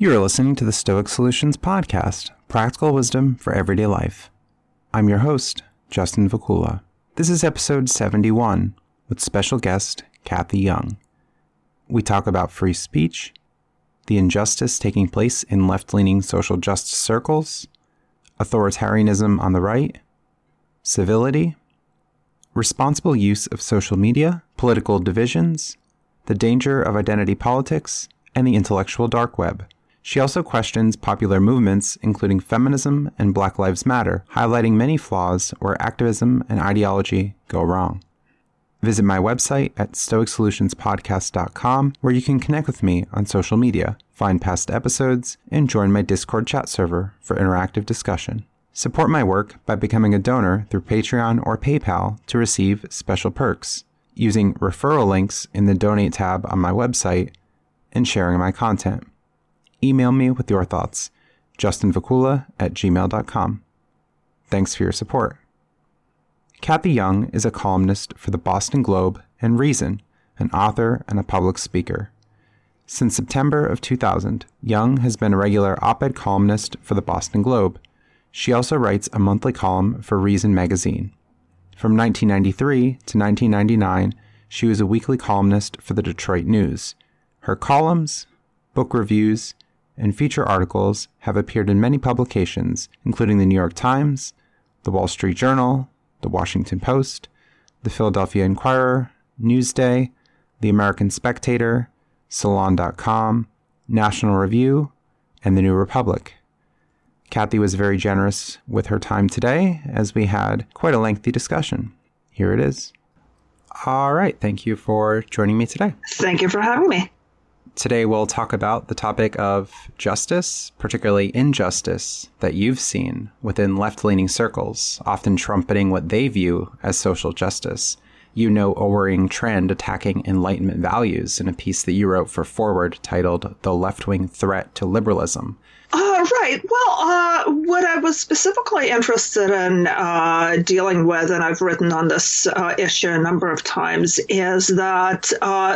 You are listening to the Stoic Solutions Podcast, practical wisdom for everyday life. I'm your host, Justin Vacula. This is episode 71 with special guest Cathy Young. We talk about free speech, the injustice taking place in left-leaning social justice circles, authoritarianism on the right, civility, responsible use of social media, political divisions, the danger of identity politics, and the intellectual dark web. She also questions popular movements, including feminism and Black Lives Matter, highlighting many flaws where activism and ideology go wrong. Visit my website at stoicsolutionspodcast.com, where you can connect with me on social media, find past episodes, and join my Discord chat server for interactive discussion. Support my work by becoming a donor through Patreon or PayPal to receive special perks, using referral links in the Donate tab on my website, and sharing my content. Email me with your thoughts, justinvacula@gmail.com. Thanks for your support. Cathy Young is a columnist for the Boston Globe and Reason, an author and a public speaker. Since September of 2000, Young has been a regular op-ed columnist for the Boston Globe. She also writes a monthly column for Reason magazine. From 1993 to 1999, she was a weekly columnist for the Detroit News. Her columns, book reviews, and feature articles have appeared in many publications, including the New York Times, the Wall Street Journal, the Washington Post, the Philadelphia Inquirer, Newsday, the American Spectator, Salon.com, National Review, and The New Republic. Cathy was very generous with her time today, as we had quite a lengthy discussion. Here it is. All right. Thank you for joining me today. Thank you for having me. Today, we'll talk about the topic of justice, particularly injustice that you've seen within left-leaning circles, often trumpeting what they view as social justice. You know, a worrying trend attacking Enlightenment values in a piece that you wrote for Forward titled The Left-Wing Threat to Liberalism. Right. Well, what I was specifically interested in dealing with, and I've written on this issue a number of times, is that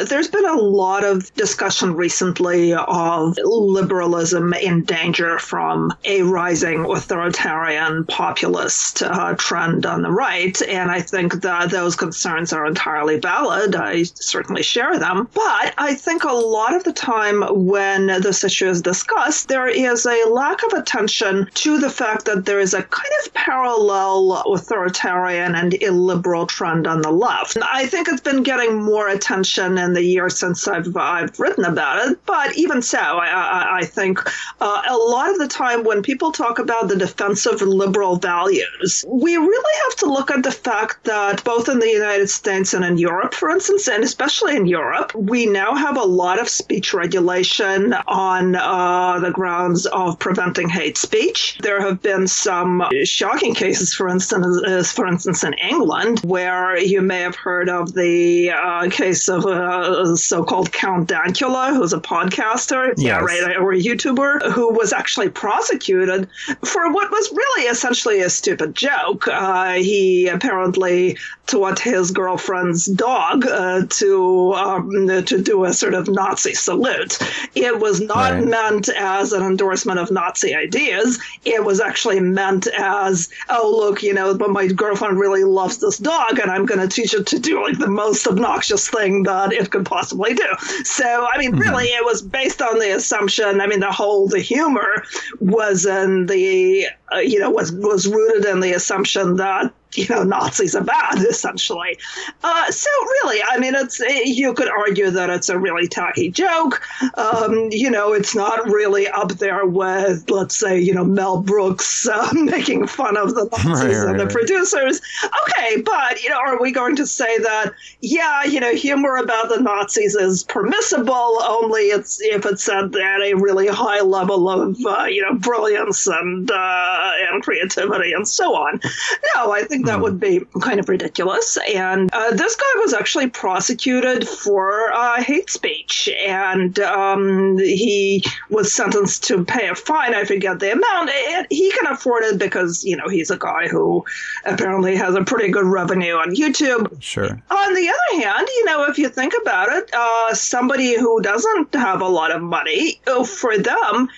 there's been a lot of discussion recently of liberalism in danger from a rising authoritarian populist trend on the right. And I think that those concerns are entirely valid. I certainly share them. But I think a lot of the time when this issue is discussed, there is a lack of attention to the fact that there is a kind of parallel authoritarian and illiberal trend on the left. I think it's been getting more attention in the years since I've written about it, but even so, I think a lot of the time when people talk about the defense of liberal values, we really have to look at the fact that both in the United States and in Europe, for instance, and especially in Europe, we now have a lot of speech regulation on the grounds of preventing hate speech. There have been some shocking cases, for instance, in England, where you may have heard of the case of a so-called Count Dankula, who's a podcaster, or a YouTuber, who was actually prosecuted for what was really essentially a stupid joke. He apparently taught his girlfriend's dog to do a sort of Nazi salute. It was not meant as an endorsement of Nazi ideas. It was actually meant as, oh, look, you know, but my girlfriend really loves this dog and I'm going to teach it to do like the most obnoxious thing that it could possibly do. So, I mean, really, it was based on the assumption. I mean, the humor was in the, was rooted in the assumption that, Nazis are bad, essentially. So really, I mean, you could argue that it's a really tacky joke. It's not really up there with, let's say, Mel Brooks making fun of the Nazis and the producers. Okay, but, are we going to say that, humor about the Nazis is permissible, only if it's at a really high level of, brilliance and creativity and so on? No, I think think that would be kind of ridiculous. And this guy was actually prosecuted for hate speech, and he was sentenced to pay a fine. I forget the amount. And he can afford it because, you know, he's a guy who apparently has a pretty good revenue on YouTube. Sure. On the other hand, you know, if you think about it, somebody who doesn't have a lot of money, for them,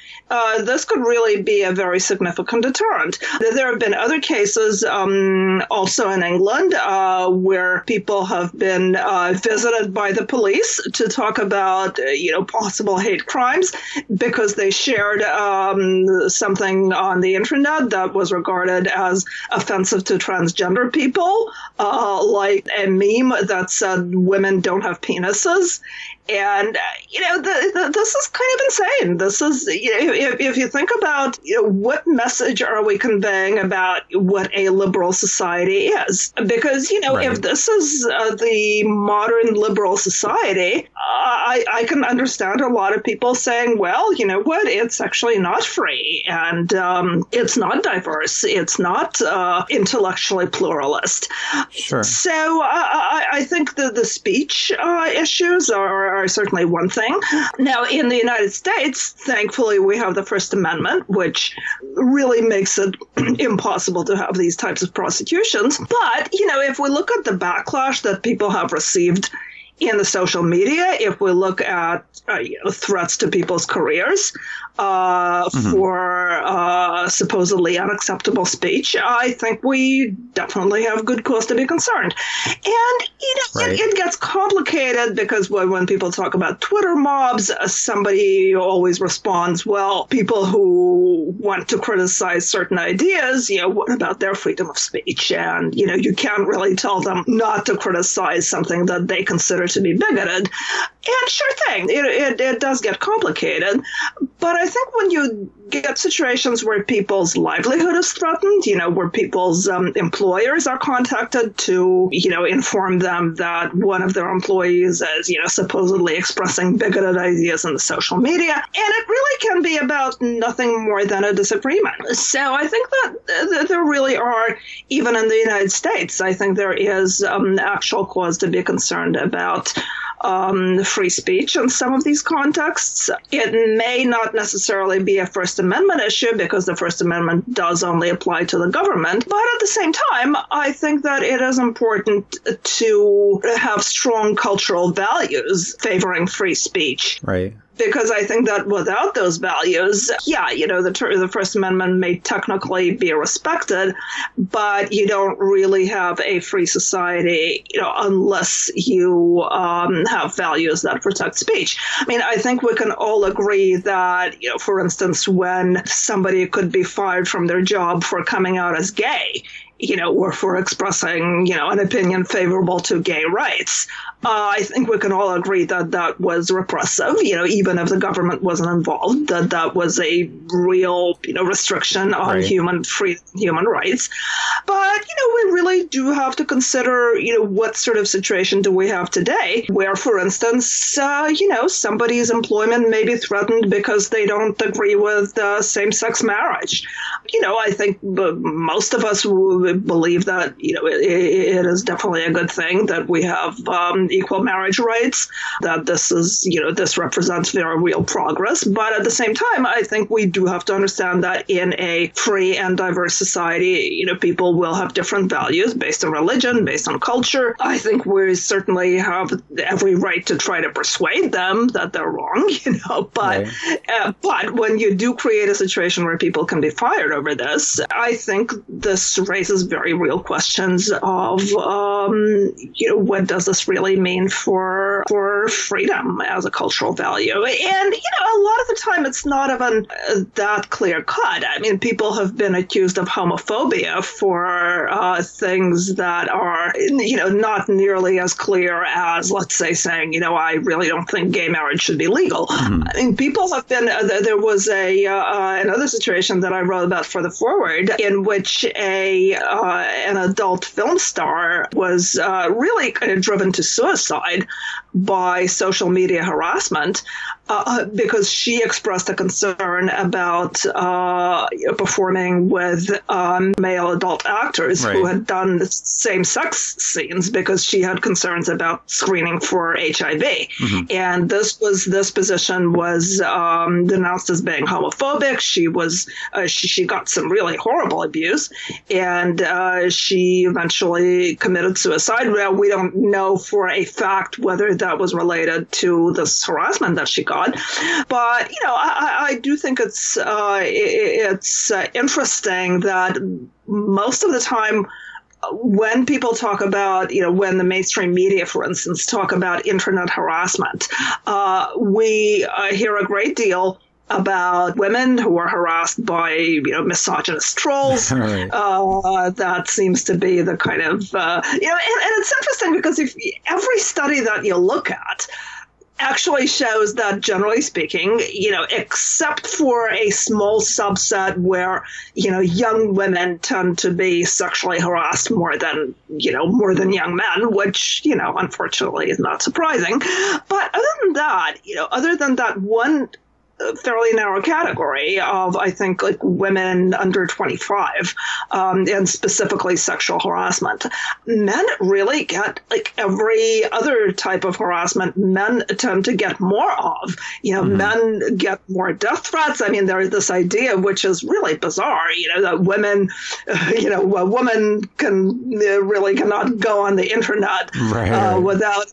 this could really be a very significant deterrent. There have been other cases also in England where people have been visited by the police to talk about, you know, possible hate crimes because they shared something on the internet that was regarded as offensive to transgender people, like a meme that said women don't have penises. And, you know, this is kind of insane. This is, you know, if you think about, you know, what message are we conveying about what a liberal society is? Because, you know, right. If this is the modern liberal society, I can understand a lot of people saying, well, you know what, it's actually not free and it's not diverse. It's not intellectually pluralist. Sure. So I think the speech issues are certainly one thing. Now, in the United States, thankfully, we have the First Amendment, which really makes it impossible to have these types of prosecutions. But, you know, if we look at the backlash that people have received in the social media, if we look at you know, threats to people's careers for supposedly unacceptable speech, I think we definitely have good cause to be concerned. And you know, right. it gets complicated because when people talk about Twitter mobs, somebody always responds, "Well, people who want to criticize certain ideas, you know, what about their freedom of speech?" And you know, you can't really tell them not to criticize something that they consider to be bigoted. And sure thing, it does get complicated. But I think when you get situations where people's livelihood is threatened, you know, where people's employers are contacted to, you know, inform them that one of their employees is, you know, supposedly expressing bigoted ideas on the social media, and it really can be about nothing more than a disagreement. So I think that there really are, even in the United States, I think there is actual cause to be concerned about free speech in some of these contexts. It may not necessarily be a First Amendment issue because the First Amendment does only apply to the government. But at the same time, I think that it is important to have strong cultural values favoring free speech. Right. Because I think that without those values, yeah, you know, the First Amendment may technically be respected, but you don't really have a free society, you know, unless you have values that protect speech. I mean, I think we can all agree that, you know, for instance, when somebody could be fired from their job for coming out as gay, you know, or for expressing, you know, an opinion favorable to gay rights, I think we can all agree that that was repressive, you know, even if the government wasn't involved, that was a real, you know, restriction on right. human rights. But, you know, we really do have to consider, you know, what sort of situation do we have today where, for instance, you know, somebody's employment may be threatened because they don't agree with same-sex marriage. You know, I think most of us believe that, you know, it is definitely a good thing that we have equal marriage rights, that this is, you know, this represents very real progress. But at the same time, I think we do have to understand that in a free and diverse society, you know, people will have different values based on religion, based on culture. I think we certainly have every right to try to persuade them that they're wrong, you know, but, right. But when you do create a situation where people can be fired over this, I think this raises very real questions of, you know, what does this really mean for freedom as a cultural value? And, you know, a lot of the time it's not even that clear cut. I mean, people have been accused of homophobia for things that are, you know, not nearly as clear as, let's say, saying, you know, I really don't think gay marriage should be legal. Mm-hmm. I mean, people have been, there was another situation that I wrote about for the Forward in which an adult film star was really kind of driven to suicide by social media harassment because she expressed a concern about performing with male adult actors who had done the same-sex scenes, because she had concerns about screening for HIV. And this position was denounced as being homophobic. She was she got some really horrible abuse, and she eventually committed suicide. Well, we don't know for a fact whether that was related to this harassment that she got, but you know, I do think it's interesting that most of the time, when people talk about, you know, when the mainstream media, for instance, talk about internet harassment, we hear a great deal about women who are harassed by, you know, misogynist trolls. That seems to be the kind of, you know, and it's interesting because if every study that you look at actually shows that, generally speaking, you know, except for a small subset where, you know, young women tend to be sexually harassed more than young men, which, you know, unfortunately is not surprising. But other than that, you know, other than that one fairly narrow category of, I think, like women under 25, and specifically sexual harassment, men really get, like every other type of harassment, men tend to get more of. You know, men get more death threats. I mean, there is this idea, which is really bizarre, you know, that women, you know, a woman cannot go on the internet without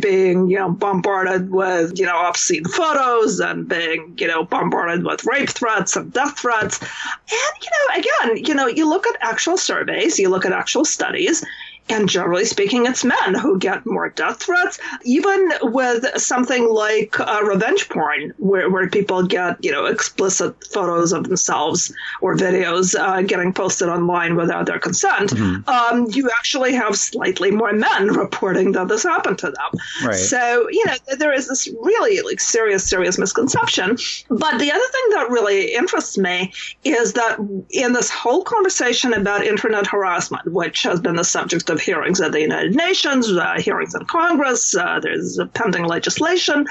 being, you know, bombarded with, you know, obscene photos and being, you know, bombarded with rape threats and death threats. And, you know, again, you know, you look at actual surveys, you look at actual studies, and generally speaking, it's men who get more death threats, even with something like revenge porn, where people get, you know, explicit photos of themselves or videos getting posted online without their consent. You actually have slightly more men reporting that this happened to them. So, you know, there is this really like serious misconception. But the other thing that really interests me is that in this whole conversation about internet harassment, which has been the subject of hearings at the United Nations, hearings in Congress, there's pending legislation.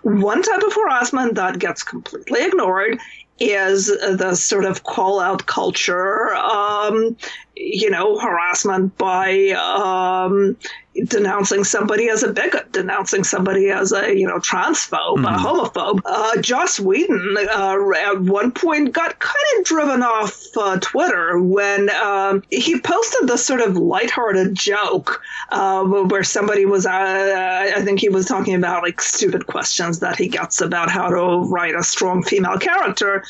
One type of harassment that gets completely ignored is the sort of call-out culture, you know, harassment by denouncing somebody as a bigot, denouncing somebody as a, you know, transphobe, a homophobe. Joss Whedon at one point got kind of driven off Twitter when he posted this sort of lighthearted joke where somebody was, I think he was talking about like stupid questions that he gets about how to write a strong female character.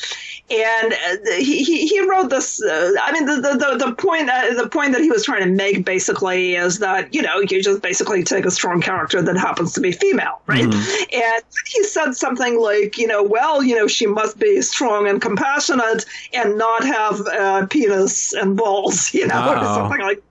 And he wrote this, I mean, the point that he was trying to make basically is that, you know, you just basically take a strong character that happens to be female, right? And he said something like, you know, well, you know, she must be strong and compassionate and not have a penis and balls, you know, or something like that.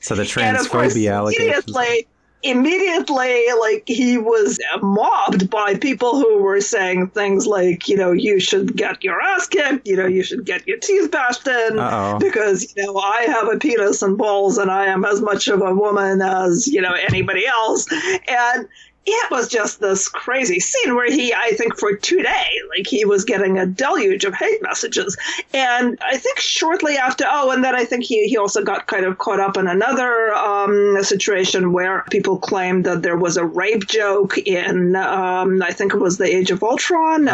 So the transphobia allegation. Immediately, like, he was mobbed by people who were saying things like, you know, you should get your ass kicked, you know, you should get your teeth bashed in, because, you know, I have a penis and balls and I am as much of a woman as, you know, anybody else. And it was just this crazy scene where he, I think for 2 days, like he was getting a deluge of hate messages. And I think shortly after, and then I think he also got kind of caught up in another situation where people claimed that there was a rape joke in, I think it was the Age of Ultron,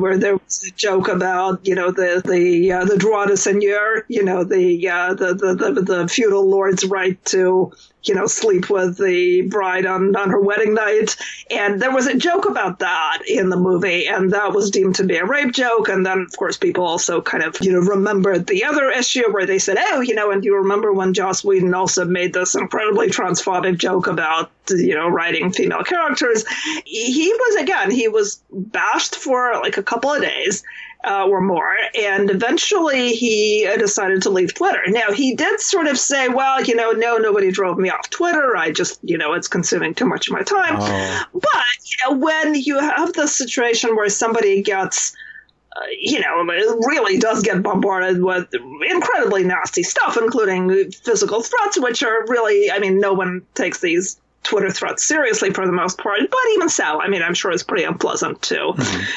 where there was a joke about, you know, the droit de seigneur, you know, the feudal lord's right to, you know, sleep with the bride on her wedding night. And there was a joke about that in the movie, and that was deemed to be a rape joke. And then, of course, people also kind of, you know, remembered the other issue where they said, oh, you know, and you remember when Joss Whedon also made this incredibly transphobic joke about, you know, writing female characters. He was bashed for like a couple of days or more, and eventually he decided to leave Twitter. Now, he did sort of say, well, you know, no, nobody drove me off Twitter. I just, you know, it's consuming too much of my time. But, you know, when you have this situation where somebody gets, you know, really does get bombarded with incredibly nasty stuff, including physical threats, which are really, I mean, no one takes these Twitter threats seriously for the most part. But even so, I mean, I'm sure it's pretty unpleasant to,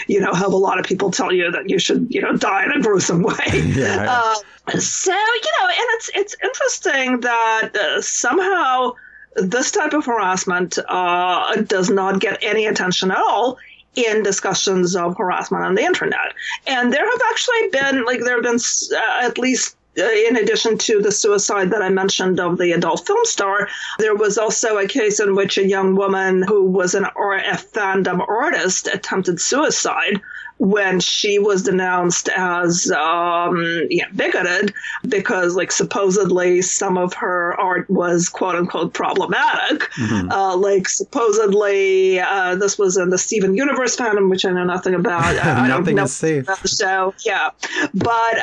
you know, have a lot of people tell you that you should, you know, die in a gruesome way. Yeah. So, you know, and it's interesting that somehow this type of harassment does not get any attention at all in discussions of harassment on the internet. And there have actually been, like, there have been at least, in addition to the suicide that I mentioned of the adult film star, there was also a case in which a young woman who was a fandom artist attempted suicide when she was denounced as bigoted because, like, supposedly some of her art was quote unquote problematic. Mm-hmm. Supposedly this was in the Steven Universe fandom, which I know nothing about. I don't know about the show. Yeah. But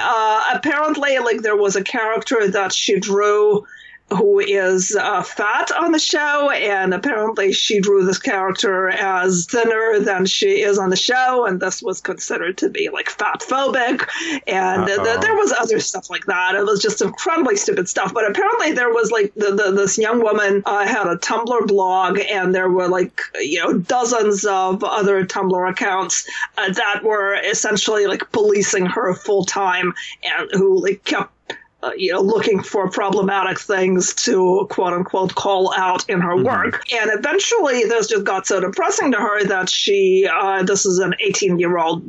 apparently, like, there was a character that she drew who is fat on the show, and apparently she drew this character as thinner than she is on the show, and this was considered to be, like, fatphobic, and there was other stuff like that. It was just incredibly stupid stuff, but apparently there was, like, this young woman had a Tumblr blog, and there were, like, you know, dozens of other Tumblr accounts that were essentially, like, policing her full-time, and who, like, kept looking for problematic things to quote unquote call out in her work. And eventually this just got so depressing to her that she, this is an 18-year-old,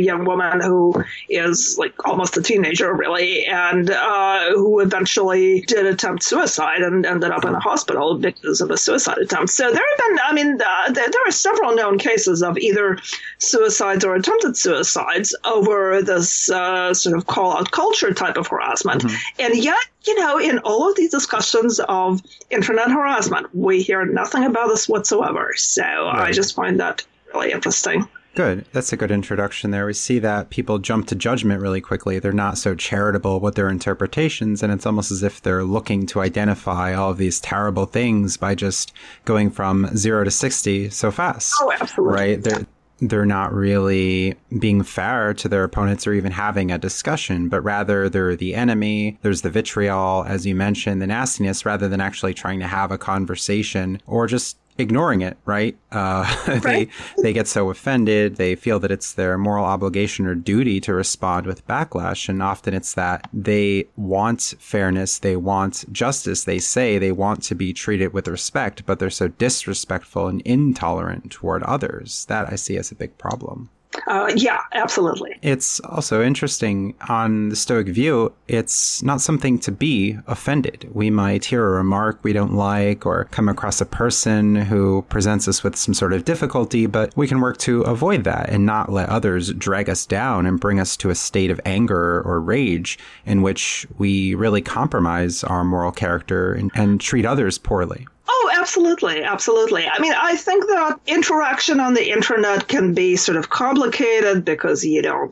young woman who is, like, almost a teenager really, and who eventually did attempt suicide and ended up in a hospital because of a suicide attempt. So there have been, I mean, there are several known cases of either suicides or attempted suicides over this sort of call out culture type of harassment. And yet, you know, in all of these discussions of internet harassment, we hear nothing about this whatsoever. So right. I just find that really interesting. Good. That's a good introduction there. We see that people jump to judgment really quickly. They're not so charitable with their interpretations, and it's almost as if they're looking to identify all of these terrible things by just going from 0 to 60 so fast. Oh, absolutely. Right? They're not really being fair to their opponents or even having a discussion, but rather they're the enemy. There's the vitriol, as you mentioned, the nastiness, rather than actually trying to have a conversation or just ignoring it, right? They get so offended. They feel that it's their moral obligation or duty to respond with backlash. And often it's that they want fairness. They want justice. They say they want to be treated with respect, but they're so disrespectful and intolerant toward others. That I see as a big problem. Yeah, absolutely. It's also interesting on the Stoic view, it's not something to be offended. We might hear a remark we don't like or come across a person who presents us with some sort of difficulty, but we can work to avoid that and not let others drag us down and bring us to a state of anger or rage in which we really compromise our moral character and treat others poorly. Oh, absolutely. Absolutely. I mean, I think that interaction on the internet can be sort of complicated because you don't,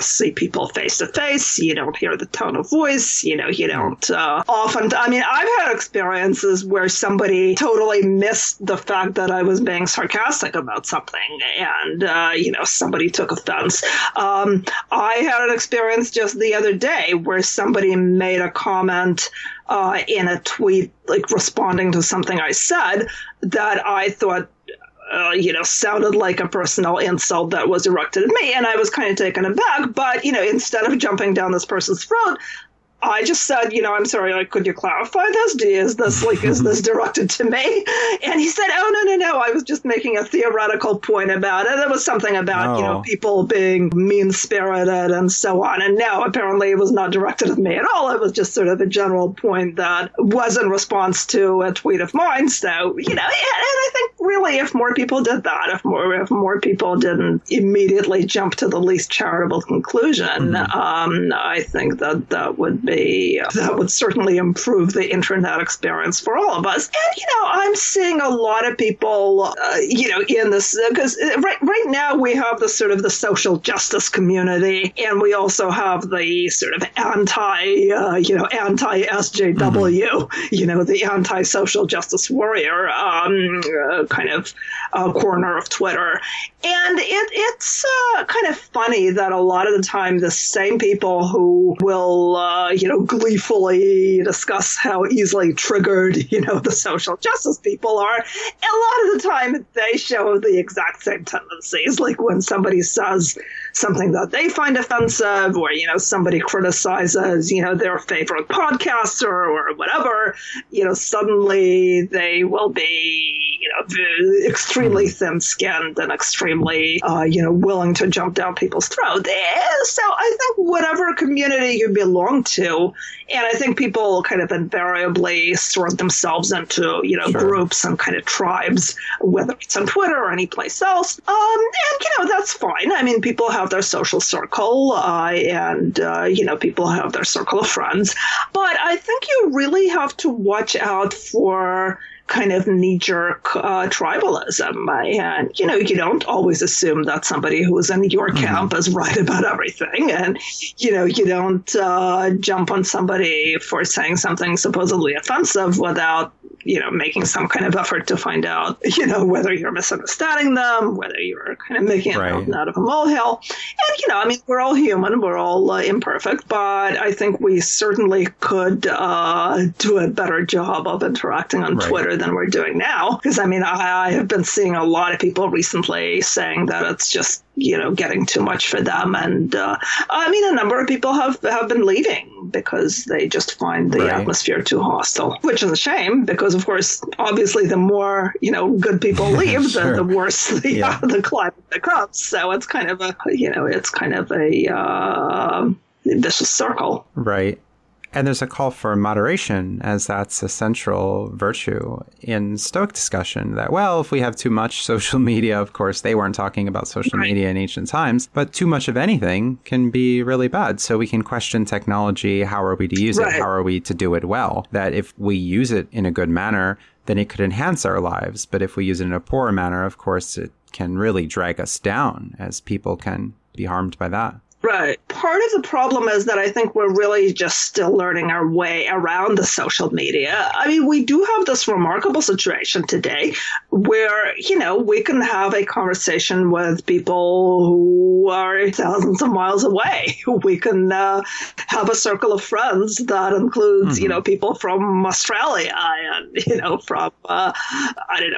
see people face to face. You don't hear the tone of voice. You know, you don't often. I mean, I've had experiences where somebody totally missed the fact that I was being sarcastic about something and, somebody took offense. I had an experience just the other day where somebody made a comment in a tweet, like responding to something I said that I thought, sounded like a personal insult that was directed at me. And I was kind of taken aback. But, you know, instead of jumping down this person's throat, I just said, you know, I'm sorry, like, could you clarify this? Is this directed to me? And he said, oh, no, I was just making a theoretical point about it. It was something about, people being mean-spirited and so on. And no, apparently it was not directed at me at all. It was just sort of a general point that was in response to a tweet of mine. So, and I think really if more people did that, if more people didn't immediately jump to the least charitable conclusion, I think that would be that would certainly improve the internet experience for all of us. And, I'm seeing a lot of people, in this, because right now we have the sort of the social justice community, and we also have the sort of anti-SJW, the anti-social justice warrior kind of corner of Twitter. And it's kind of funny that a lot of the time the same people who will, gleefully discuss how easily triggered, the social justice people are, a lot of the time they show the exact same tendencies. Like when somebody says something that they find offensive, or, somebody criticizes, their favorite podcaster or whatever, suddenly they will be, extremely thin-skinned and extremely, willing to jump down people's throats. So I think whatever community you belong to, and I think people kind of invariably sort themselves into, sure. groups and kind of tribes, whether it's on Twitter or any place else. And that's fine. I mean, people have their social circle, and people have their circle of friends. But I think you really have to watch out for kind of knee-jerk tribalism. And, you don't always assume that somebody who is in your camp is right about everything. And, you don't jump on somebody for saying something supposedly offensive without, making some kind of effort to find out, whether you're misunderstanding them, whether you're kind of making right. a mountain out of a molehill. And, we're all human, we're all imperfect, but I think we certainly could do a better job of interacting on right. Twitter than we're doing now. Because, I have been seeing a lot of people recently saying that it's just, getting too much for them. And, a number of people have been leaving because they just find the right. atmosphere too hostile, which is a shame because, of course, obviously the more, good people leave, sure. the worse the climate becomes. So it's kind of a, vicious circle. Right. And there's a call for moderation, as that's a central virtue in Stoic discussion that, if we have too much social media, of course, they weren't talking about social right. media in ancient times, but too much of anything can be really bad. So we can question technology. How are we to use right. it? How are we to do it well? That if we use it in a good manner, then it could enhance our lives. But if we use it in a poor manner, of course, it can really drag us down as people can be harmed by that. Right. Part of the problem is that I think we're really just still learning our way around the social media. We do have this remarkable situation today where, we can have a conversation with people who are thousands of miles away. We can have a circle of friends that includes, people from Australia and, from,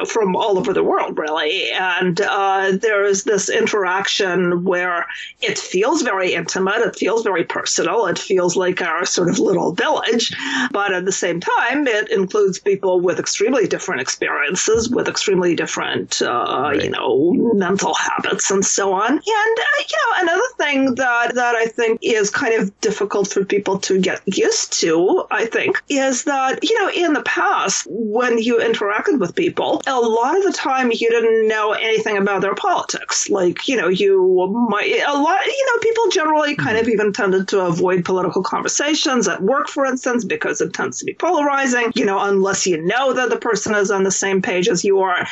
from all over the world, really. And there is this interaction where it feels very intimate. It feels very personal. It feels like our sort of little village. But at the same time, it includes people with extremely different experiences, with extremely different, right. Mental habits and so on. And, another thing that I think is kind of difficult for people to get used to, I think, is that, in the past, when you interacted with people, a lot of the time you didn't know anything about their politics. Like, people generally kind of even tended to avoid political conversations at work, for instance, because it tends to be polarizing, unless you know that the person is on the same page as you are. And,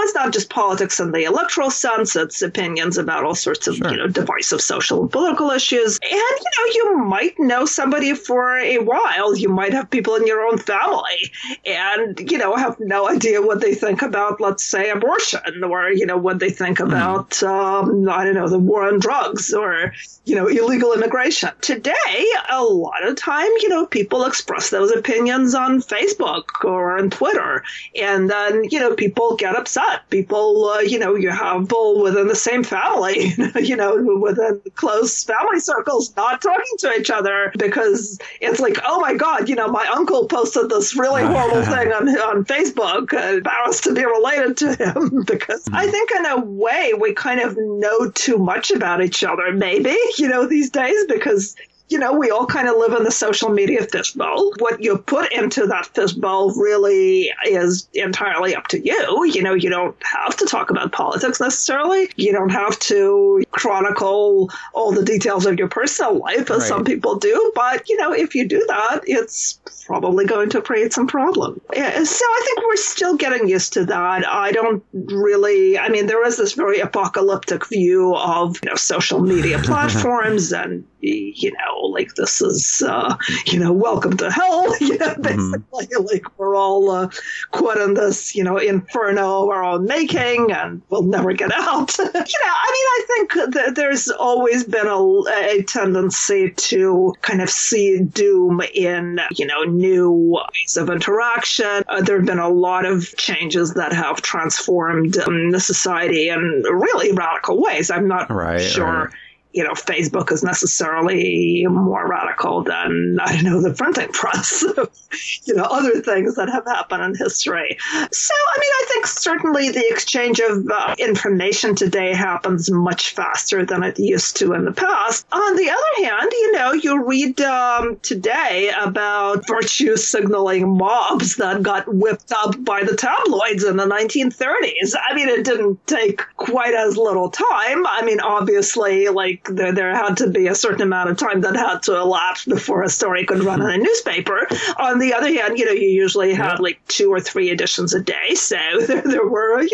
it's not just politics in the electoral sense. It's opinions about all sorts of, sure. Divisive social and political issues. And, you might know somebody for a while. You might have people in your own family and, have no idea what they think about, let's say, abortion or, what they think about, the war on drugs or, illegal immigration. Today, a lot of time, people express those opinions on Facebook or on Twitter. And then, people get upset. People, you have people within the same family, within close family circles, not talking to each other because it's like, oh, my God, my uncle posted this really horrible thing on Facebook, embarrassed to be related to him because I think in a way we kind of know too much about each other. Maybe, these days, because, we all kind of live in the social media fishbowl. What you put into that fishbowl really is entirely up to you. You don't have to talk about politics necessarily. You don't have to chronicle all the details of your personal life, as right. some people do. But, if you do that, it's probably going to create some problem. Yeah, so I think we're still getting used to that. I don't really, there is this very apocalyptic view of, social media platforms and, like this is, welcome to hell. Basically, like we're all caught in this, inferno we're all making, and we'll never get out. I think that there's always been a tendency to kind of see doom in, new ways of interaction. There have been a lot of changes that have transformed the society in really radical ways. I'm not sure. Right. Facebook is necessarily more radical than, the printing press, other things that have happened in history. So, I think certainly the exchange of information today happens much faster than it used to in the past. On the other hand, you read today about virtue signaling mobs that got whipped up by the tabloids in the 1930s. It didn't take quite as little time. Obviously, there had to be a certain amount of time that had to elapse before a story could run in a newspaper. On the other hand, you usually had like 2 or 3 editions a day. So there were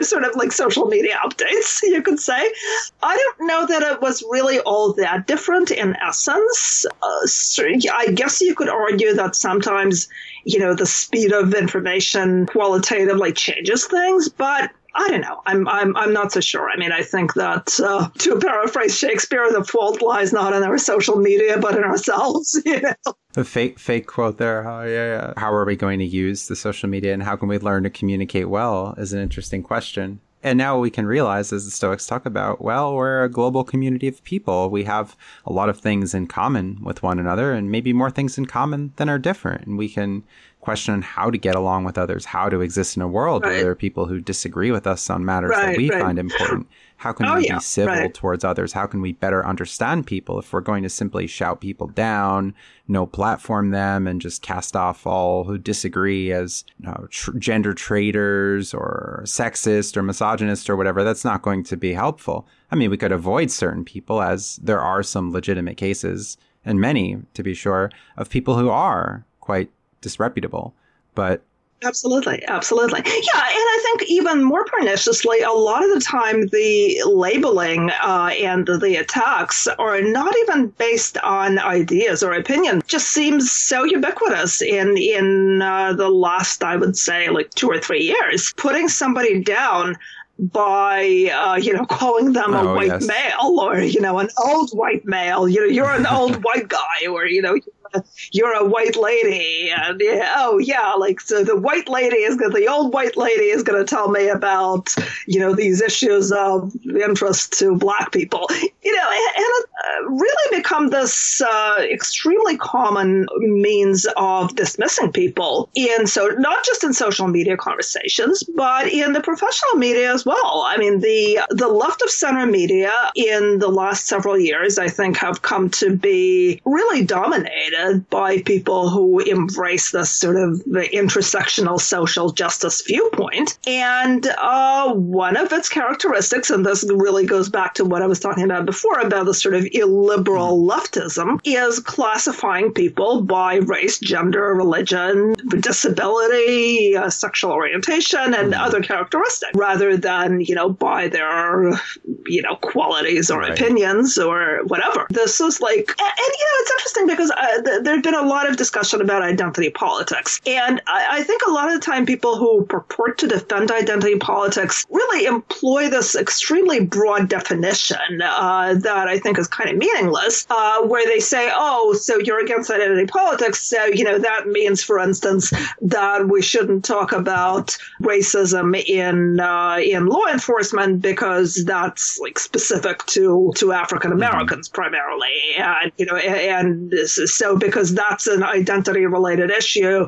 sort of like social media updates, you could say. I don't know that it was really all that different in essence. So I guess you could argue that sometimes, the speed of information qualitatively changes things, but I don't know. I'm not so sure. I think that to paraphrase Shakespeare, the fault lies not in our social media, but in ourselves. A fake quote there. Oh, yeah. How are we going to use the social media, and how can we learn to communicate well is an interesting question. And now we can realize, as the Stoics talk about, well, we're a global community of people. We have a lot of things in common with one another, and maybe more things in common than are different. And we can question how to get along with others, how to exist in a world where there are people who disagree with us on matters that we find important. How can we be civil towards others? How can we better understand people if we're going to simply shout people down, no platform them, and just cast off all who disagree as gender traitors or sexist or misogynist or whatever? That's not going to be helpful. We could avoid certain people, as there are some legitimate cases, and many, to be sure, of people who are quite disreputable, but... Absolutely. Yeah, and I think even more perniciously, a lot of the time the labeling and the attacks are not even based on ideas or opinion. It just seems so ubiquitous in the last, I would say, like 2 or 3 years. Putting somebody down by, calling them a white male or, an old white male, you're an old white guy, or, you're a white lady. And so the old white lady is going to tell me about, these issues of interest to black people, and it really become this extremely common means of dismissing people. And so not just in social media conversations, but in the professional media as well. The left of center media in the last several years, I think, have come to be really dominated by people who embrace this sort of the intersectional social justice viewpoint. And one of its characteristics, and this really goes back to what I was talking about before, about the sort of illiberal leftism, is classifying people by race, gender, religion, disability, sexual orientation, and other characteristics, rather than, by their, qualities or opinions or whatever. This is like, it's interesting because there'd been a lot of discussion about identity politics. And I think a lot of the time people who purport to defend identity politics really employ this extremely broad definition that I think is kind of meaningless, where they say, oh, so you're against identity politics. So, that means, for instance, that we shouldn't talk about racism in law enforcement because that's like specific to African Americans primarily. And this is so because that's an identity related issue,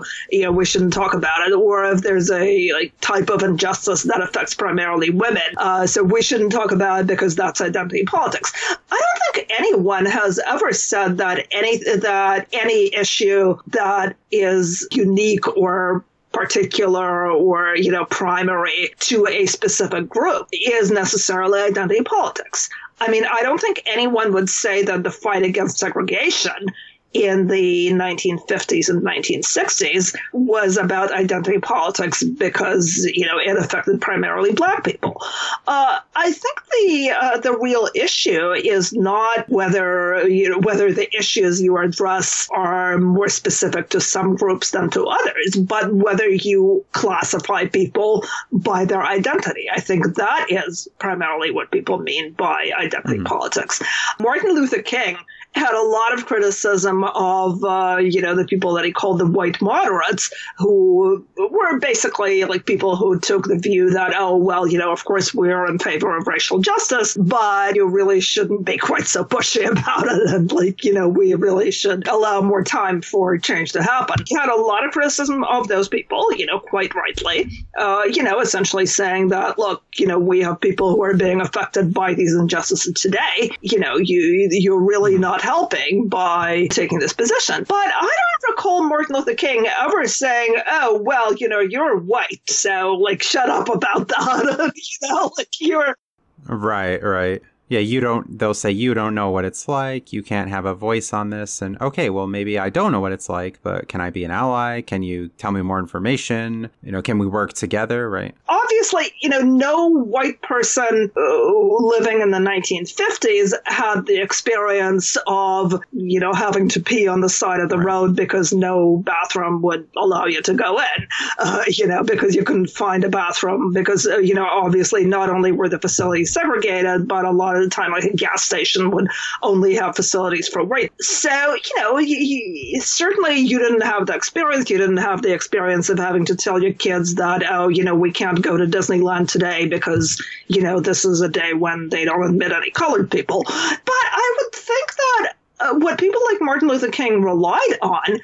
we shouldn't talk about it. Or if there's a type of injustice that affects primarily women, so we shouldn't talk about it because that's identity politics. I don't think anyone has ever said that any issue that is unique or particular or, primary to a specific group is necessarily identity politics. I don't think anyone would say that the fight against segregation in the 1950s and 1960s was about identity politics because, you know, it affected primarily black people. I think the real issue is not whether, you know, whether the issues you address are more specific to some groups than to others, but whether you classify people by their identity. I think that is primarily what people mean by identity politics. Martin Luther King had a lot of criticism of, you know, the people that he called the white moderates, who were basically like people who took the view that, oh, well, you know, of course, we're in favor of racial justice, but you really shouldn't be quite so pushy about it. And like, you know, we really should allow more time for change to happen. He had a lot of criticism of those people, you know, quite rightly, you know, essentially saying that, look, you know, we have people who are being affected by these injustices today. You know, you're really not helping by taking this position. But I don't recall Martin Luther King ever saying, oh, well, you know, you're white, so like, shut up about that. You know, like you're. Right, right. Yeah, they'll say, you don't know what it's like. You can't have a voice on this. And okay, well, maybe I don't know what it's like, but can I be an ally? Can you tell me more information? You know, can we work together? Right. Obviously, you know, no white person living in the 1950s had the experience of, you know, having to pee on the side of the road because no bathroom would allow you to go in, you know, because you couldn't find a bathroom because, you know, obviously not only were the facilities segregated, but a lot of the time, like a gas station would only have facilities for white. So, you know, certainly you didn't have the experience. You didn't have the experience of having to tell your kids that, oh, you know, we can't go to Disneyland today because, you know, this is a day when they don't admit any colored people. But I would think that what people like Martin Luther King relied on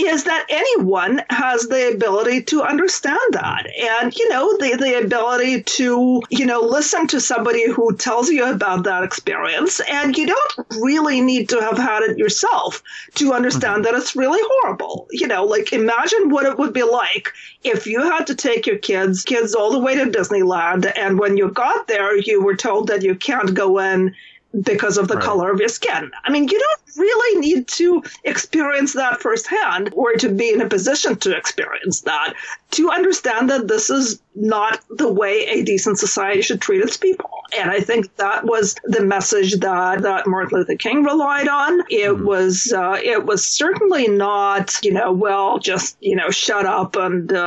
is that anyone has the ability to understand that. And, you know, the ability to, you know, listen to somebody who tells you about that experience. And you don't really need to have had it yourself to understand that it's really horrible. You know, like imagine what it would be like if you had to take your kids all the way to Disneyland. And when you got there, you were told that you can't go in because of the color of your skin. I mean, you don't really need to experience that firsthand or to be in a position to experience that to understand that this is not the way a decent society should treat its people. And I think that was the message that Martin Luther King relied on. It was certainly not, you know, well, just, you know, shut up and, you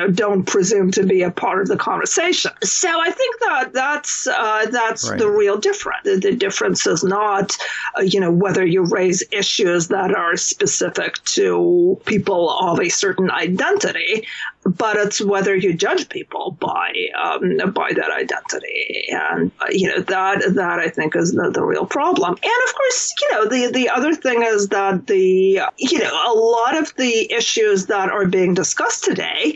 know, don't presume to be a part of the conversation. So I think that's the real difference. The difference is not, you know, whether you raise issues that are specific to people of a certain identity, but it's whether you judge people by that identity. And, you know, that I think is the real problem. And of course, you know, the other thing is that you know, a lot of the issues that are being discussed today,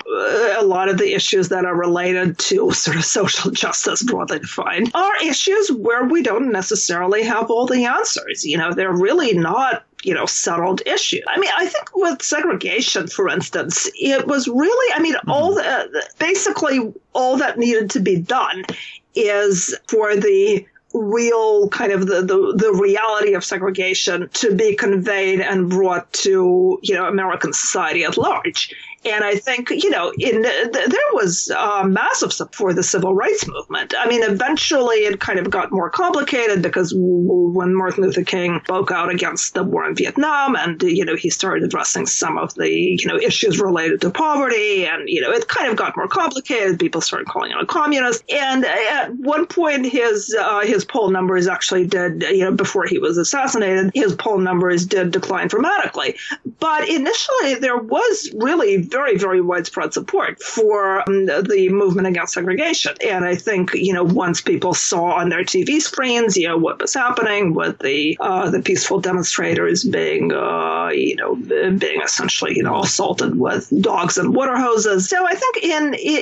a lot of the issues that are related to sort of social justice, broadly defined, are issues where we don't necessarily have all the answers. You know, they're really not, you know, settled issue. I mean, I think with segregation, for instance, it was really, I mean, basically all that needed to be done is for the real kind of the reality of segregation to be conveyed and brought to, you know, American society at large. And I think, you know, there was massive support for the civil rights movement. I mean, eventually it kind of got more complicated because when Martin Luther King spoke out against the war in Vietnam and, you know, he started addressing some of the, you know, issues related to poverty and, you know, it kind of got more complicated. People started calling him a communist. And at one point, his poll numbers actually did, you know, before he was assassinated, his poll numbers did decline dramatically. But initially, there was really very, very widespread support for the movement against segregation. And I think, you know, once people saw on their TV screens, you know, what was happening with the peaceful demonstrators being, you know, being essentially, you know, assaulted with dogs and water hoses. So I think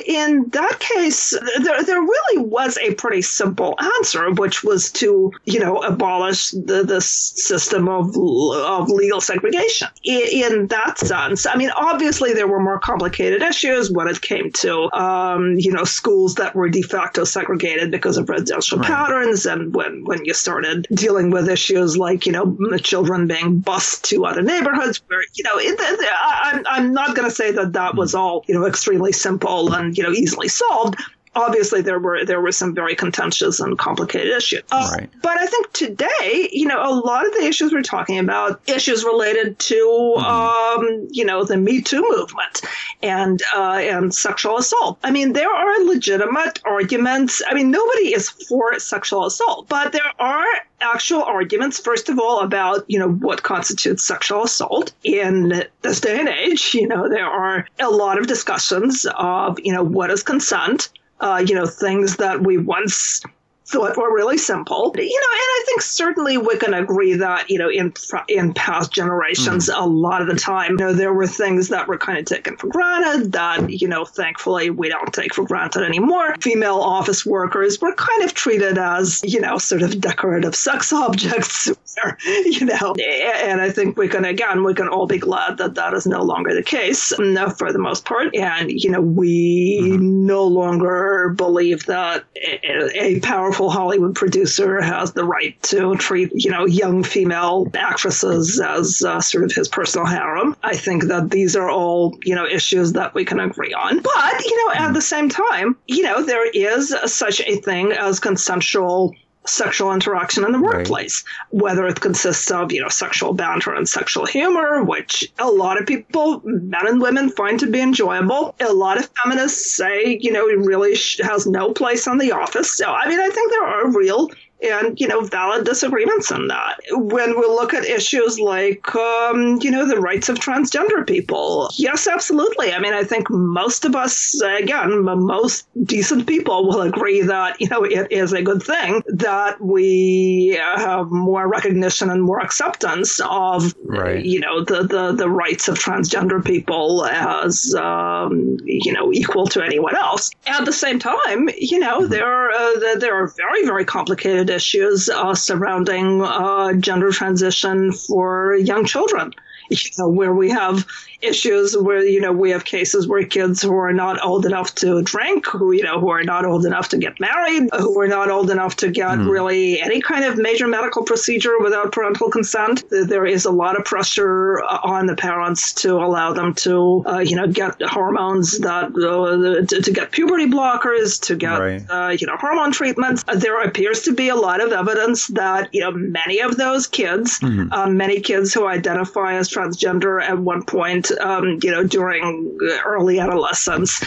in that case, there really was a pretty simple answer, which was to, you know, abolish the system of legal segregation. In that sense, I mean, obviously there were were more complicated issues when it came to, schools that were de facto segregated because of residential patterns. And when you started dealing with issues like, children being bused to other neighborhoods where, I'm not going to say that was all, extremely simple and, easily solved. Obviously, there were some very contentious and complicated issues. But I think today, a lot of the issues we're talking about, issues related to, the Me Too movement and sexual assault. I mean, there are legitimate arguments. I mean, nobody is for sexual assault, but there are actual arguments, first of all, about, what constitutes sexual assault in this day and age. There are a lot of discussions of, what is consent. Things that we once thought were really simple, and I think certainly we can agree that, in past generations, a lot of the time, there were things that were kind of taken for granted that, thankfully we don't take for granted anymore. Female office workers were kind of treated as, sort of decorative sex objects, and I think we can all be glad that that is no longer the case for the most part. And, we no longer believe that a powerful Hollywood producer has the right to treat, young female actresses as sort of his personal harem. I think that these are all, issues that we can agree on. But, at the same time, there is such a thing as consensual sexual interaction in the workplace, whether it consists of, sexual banter and sexual humor, which a lot of people, men and women, find to be enjoyable. A lot of feminists say, it really has no place in the office. So, I mean, I think there are real and, valid disagreements on that. When we look at issues like, the rights of transgender people, yes, absolutely. I mean, I think most of us, again, most decent people will agree that, it is a good thing that we have more recognition and more acceptance of, the rights of transgender people as, equal to anyone else. At the same time, there are very, very complicated issues surrounding gender transition for young children, where we have issues where, we have cases where kids who are not old enough to drink, who, who are not old enough to get married, who are not old enough to get really any kind of major medical procedure without parental consent. There is a lot of pressure on the parents to allow them to, get hormones that, to get puberty blockers, to get, hormone treatments. There appears to be a lot of evidence that, many of those kids, many kids who identify as transgender at one point, during early adolescence,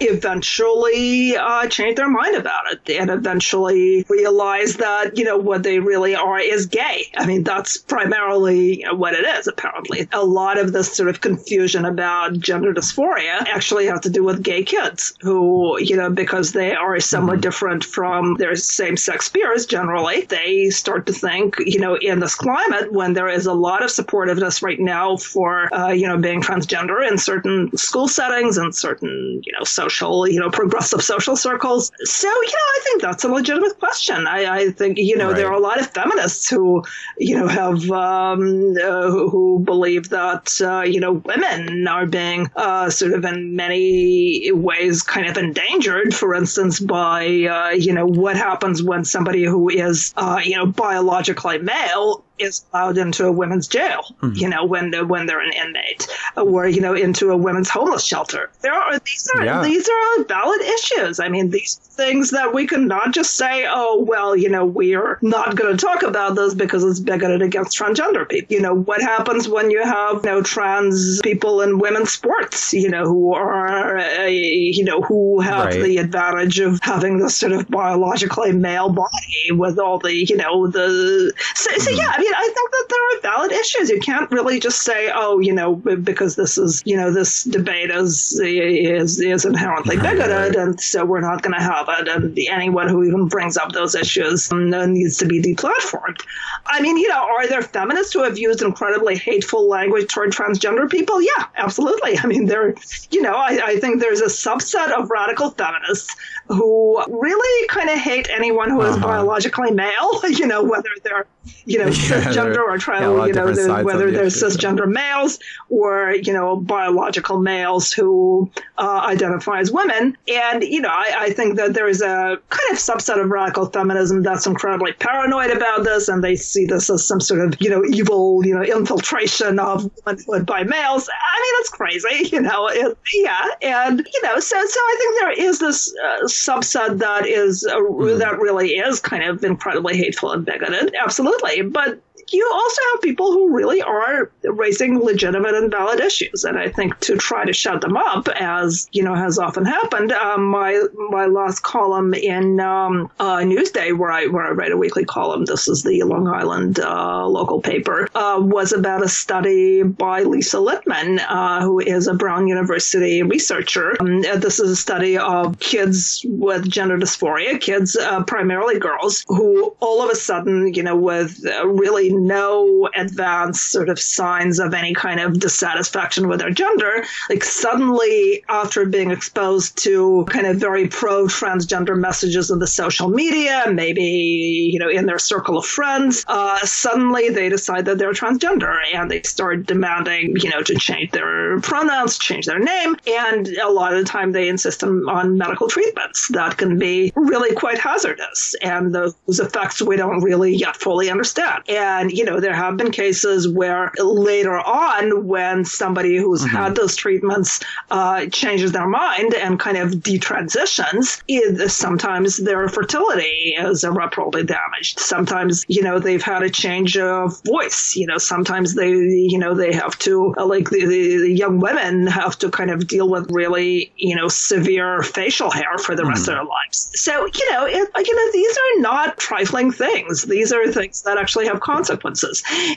eventually change their mind about it and eventually realize that, what they really are is gay. I mean, that's primarily what it is, apparently. A lot of this sort of confusion about gender dysphoria actually has to do with gay kids who, because they are somewhat different from their same-sex peers generally, they start to think, in this climate when there is a lot of supportiveness right now for, being transgender in certain school settings and certain, social, progressive social circles. So, I think that's a legitimate question. I think, there are a lot of feminists who, have, who believe that, women are being sort of in many ways kind of endangered, for instance, by, what happens when somebody who is, biologically male is allowed into a women's jail, when they're an inmate, or, into a women's homeless shelter. These are valid issues. I mean, these things that we can not just say, oh, well, we are not going to talk about this because it's bigoted against transgender people. What happens when you have, trans people in women's sports, who are, who have the advantage of having this sort of biologically male body with all the, I mean, I think that there are valid issues. You can't really just say, oh, because this is, this debate is inherently bigoted, and so we're not going to have it. And anyone who even brings up those issues needs to be deplatformed. I mean, are there feminists who have used incredibly hateful language toward transgender people? Yeah, absolutely. I mean, I think there's a subset of radical feminists who really kind of hate anyone who is biologically male, you know, whether they're, you know, cisgender or trans, you know, whether they're cisgender males or, you know, biological males who identify as women. And, you know, I think that there is a kind of subset of radical feminism that's incredibly paranoid about this. And they see this as some sort of, you know, evil, you know, infiltration of womanhood by males. I mean, it's crazy, you know. And, you know, so I think there is this subset that is that really is kind of incredibly hateful and bigoted. Absolutely. But you also have people who really are raising legitimate and valid issues. And I think to try to shut them up, as, you know, has often happened, my last column in Newsday, where I write a weekly column, this is the Long Island local paper, was about a study by Lisa Littman, who is a Brown University researcher. This is a study of kids with gender dysphoria, kids, primarily girls, who all of a sudden, you know, with really no advanced sort of signs of any kind of dissatisfaction with their gender, like suddenly after being exposed to kind of very pro-transgender messages in the social media, maybe, you know, in their circle of friends, suddenly they decide that they're transgender and they start demanding, you know, to change their pronouns, change their name. And a lot of the time they insist on medical treatments that can be really quite hazardous. And those effects we don't really yet fully understand. And, you know, there have been cases where later on, when somebody who's had those treatments changes their mind and kind of detransitions, sometimes their fertility is irreparably damaged. Sometimes, you know, they've had a change of voice. You know, sometimes they, you know, they have to, like the young women have to kind of deal with really, you know, severe facial hair for the rest of their lives. So, you know, these are not trifling things. These are things that actually have consequences.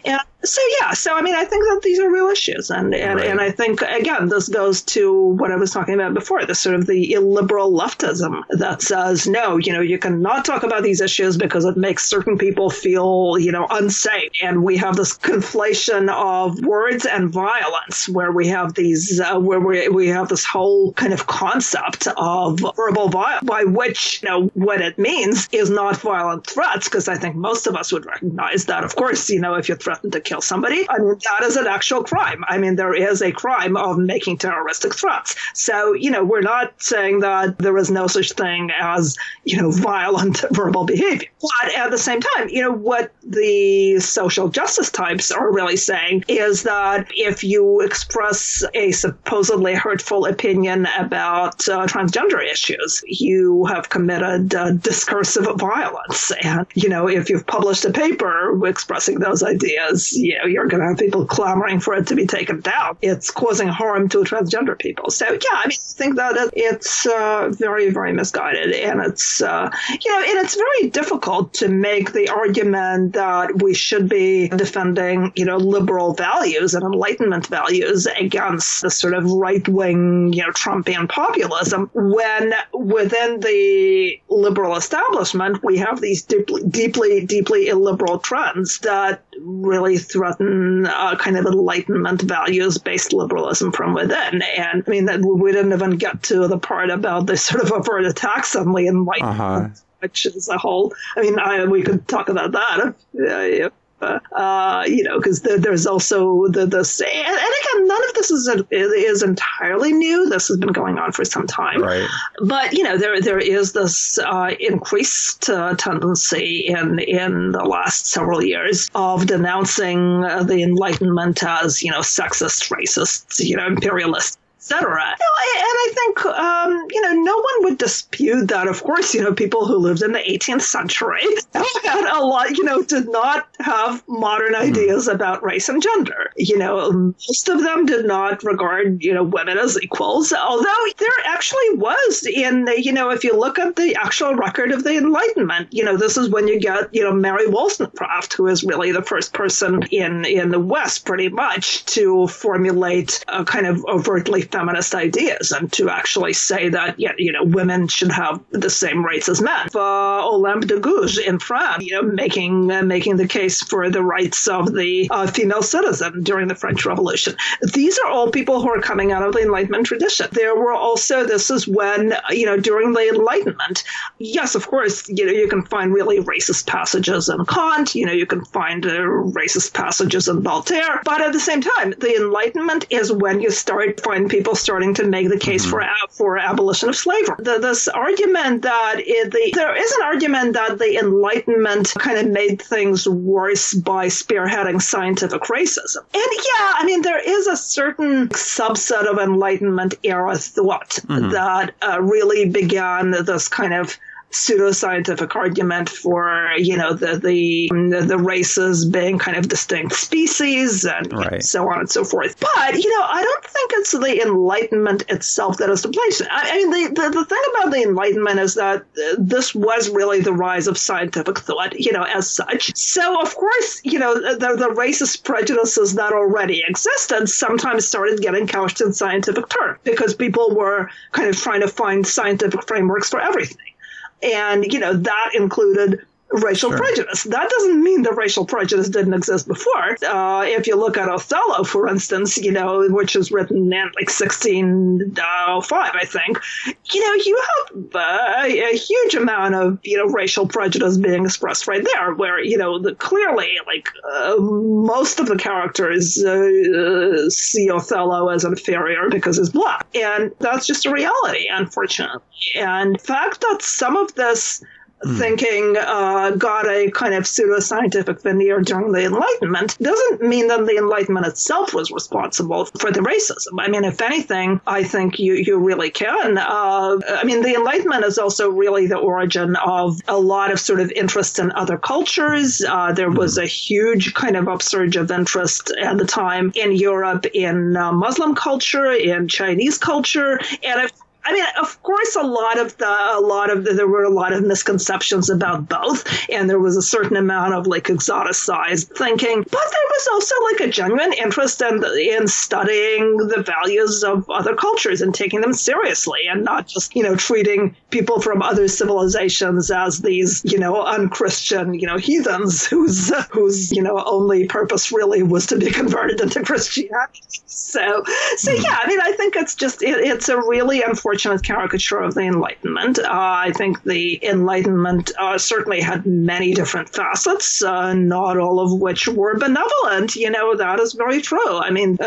And so, yeah, so I mean, I think that these are real issues. And I think, again, this goes to what I was talking about before, the sort of the illiberal leftism that says, no, you know, you cannot talk about these issues because it makes certain people feel, you know, unsafe. And we have this conflation of words and violence where we have these, where we have this whole kind of concept of verbal violence, by which, you know, what it means is not violent threats, because I think most of us would recognize that, of course, you know, if you threaten to kill somebody, I mean, that is an actual crime. I mean, there is a crime of making terroristic threats. So, you know, we're not saying that there is no such thing as, you know, violent verbal behavior. But at the same time, you know, what the social justice types are really saying is that if you express a supposedly hurtful opinion about transgender issues, you have committed discursive violence. And, you know, if you've published a paper expressing those ideas, you know, you're going to have people clamoring for it to be taken down. It's causing harm to transgender people. So, yeah, I mean, I think that it's very, very misguided. And it's, you know, and it's very difficult to make the argument that we should be defending, you know, liberal values and Enlightenment values against the sort of right-wing, you know, Trumpian populism, when within the liberal establishment, we have these deeply illiberal trends that really threaten kind of Enlightenment values-based liberalism from within. And I mean, that we didn't even get to the part about this sort of overt attacks on the Enlightenment, which is a whole, I mean, we could talk about that. Yeah. You know, because there's also and again, none of this is entirely new. This has been going on for some time. Right. But, you know, there is this increased tendency in the last several years of denouncing the Enlightenment as, you know, sexist, racist, you know, imperialist, etc. And I think, you know, no one would dispute that. Of course, you know, people who lived in the 18th century had a lot, you know, did not have modern ideas about race and gender. You know, most of them did not regard, you know, women as equals, although there actually was in the, you know, if you look at the actual record of the Enlightenment, you know, this is when you get, you know, Mary Wollstonecraft, who is really the first person in the West, pretty much, to formulate a kind of overtly feminist ideas and to actually say that, you know, women should have the same rights as men. For Olympe de Gouges in France, you know, making the case for the rights of the female citizen during the French Revolution. These are all people who are coming out of the Enlightenment tradition. There were also, this is when, you know, during the Enlightenment, yes, of course, you know, you can find really racist passages in Kant, you know, you can find racist passages in Voltaire, but at the same time, the Enlightenment is when you find people starting to make the case for abolition of slavery. This argument that there is an argument that the Enlightenment kind of made things worse by spearheading scientific racism. And yeah, I mean, there is a certain subset of Enlightenment era thought that really began this kind of pseudoscientific argument for, you know, the races being kind of distinct species and so on and so forth. But, you know, I don't think it's the Enlightenment itself that is the place. I mean, the thing about the Enlightenment is that this was really the rise of scientific thought, you know, as such. So, of course, you know, the racist prejudices that already existed sometimes started getting couched in scientific terms because people were kind of trying to find scientific frameworks for everything. And, you know, that included racial prejudice. That doesn't mean that racial prejudice didn't exist before. If you look at Othello, for instance, you know, which was written in like 1605, I think, you know, you have a huge amount of, you know, racial prejudice being expressed right there, where, you know, clearly, like, most of the characters see Othello as inferior because he's black. And that's just a reality, unfortunately. And the fact that some of this thinking got a kind of pseudoscientific veneer during the Enlightenment doesn't mean that the Enlightenment itself was responsible for the racism. I mean, if anything, I think you really can. I mean, the Enlightenment is also really the origin of a lot of sort of interest in other cultures. There was a huge kind of upsurge of interest at the time in Europe, in Muslim culture, in Chinese culture, and I mean, of course, there were a lot of misconceptions about both, and there was a certain amount of like exoticized thinking, but there was also like a genuine interest in studying the values of other cultures and taking them seriously, and not just, you know, treating people from other civilizations as these, you know, unchristian, you know, heathens whose you know, only purpose really was to be converted into Christianity. So yeah, I mean, I think it's just it's a really unfortunate caricature of the Enlightenment. I think the Enlightenment certainly had many different facets, not all of which were benevolent. You know, that is very true. I mean,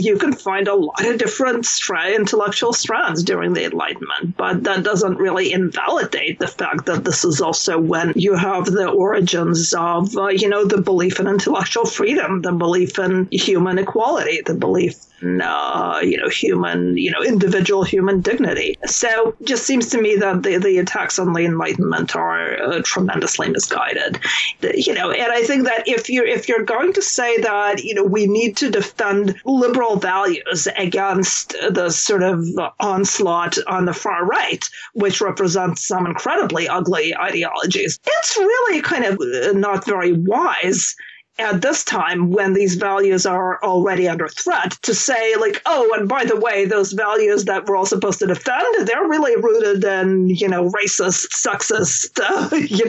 you can find a lot of different intellectual strands during the Enlightenment, but that doesn't really invalidate the fact that this is also when you have the origins of, you know, the belief in intellectual freedom, the belief in human equality, the belief in, you know, individual human dignity. So it just seems to me that the attacks on the Enlightenment are tremendously misguided. You know, and I think that if you're going to say that, you know, we need to defend liberal values against the sort of onslaught on the far right, which represents some incredibly ugly ideologies, it's really kind of not very wise at this time, when these values are already under threat, to say like, oh, and by the way, those values that we're all supposed to defend, they're really rooted in, you know, racist, sexist,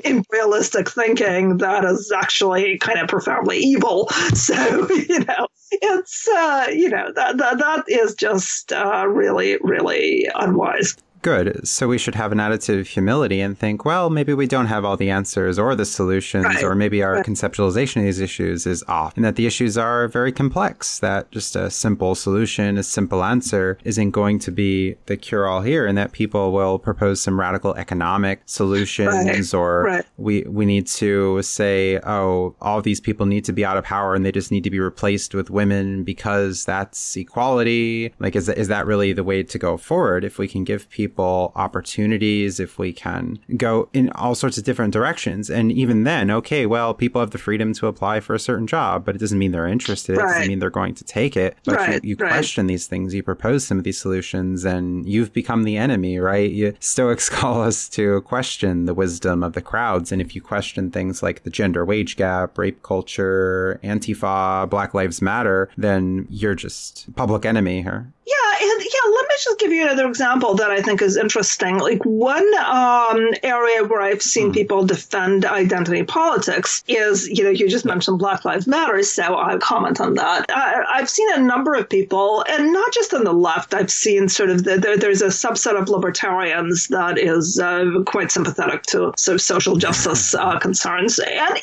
imperialistic thinking that is actually kind of profoundly evil. So, you know, it's, you know, that is just really, really unwise. Good. So we should have an attitude of humility and think, well, maybe we don't have all the answers or the solutions, or maybe our conceptualization of these issues is off, and that the issues are very complex, that just a simple solution, a simple answer isn't going to be the cure-all here, and that people will propose some radical economic solutions, or we need to say, oh, all these people need to be out of power and they just need to be replaced with women because that's equality. Like, is that really the way to go forward if we can give people people opportunities, if we can go in all sorts of different directions. And even then, okay, well, people have the freedom to apply for a certain job, but it doesn't mean they're interested. Right. It doesn't mean they're going to take it. But right. you question these things, you propose some of these solutions, and you've become the enemy, right? Stoics call us to question the wisdom of the crowds. And if you question things like the gender wage gap, rape culture, Antifa, Black Lives Matter, then you're just public enemy here. Yeah, let me just give you another example that I think is interesting. Like one area where I've seen people defend identity politics is, you just mentioned Black Lives Matter, so I'll comment on that. I've seen a number of people, and not just on the left, I've seen sort of there's a subset of libertarians that is quite sympathetic to sort of social justice concerns. And again,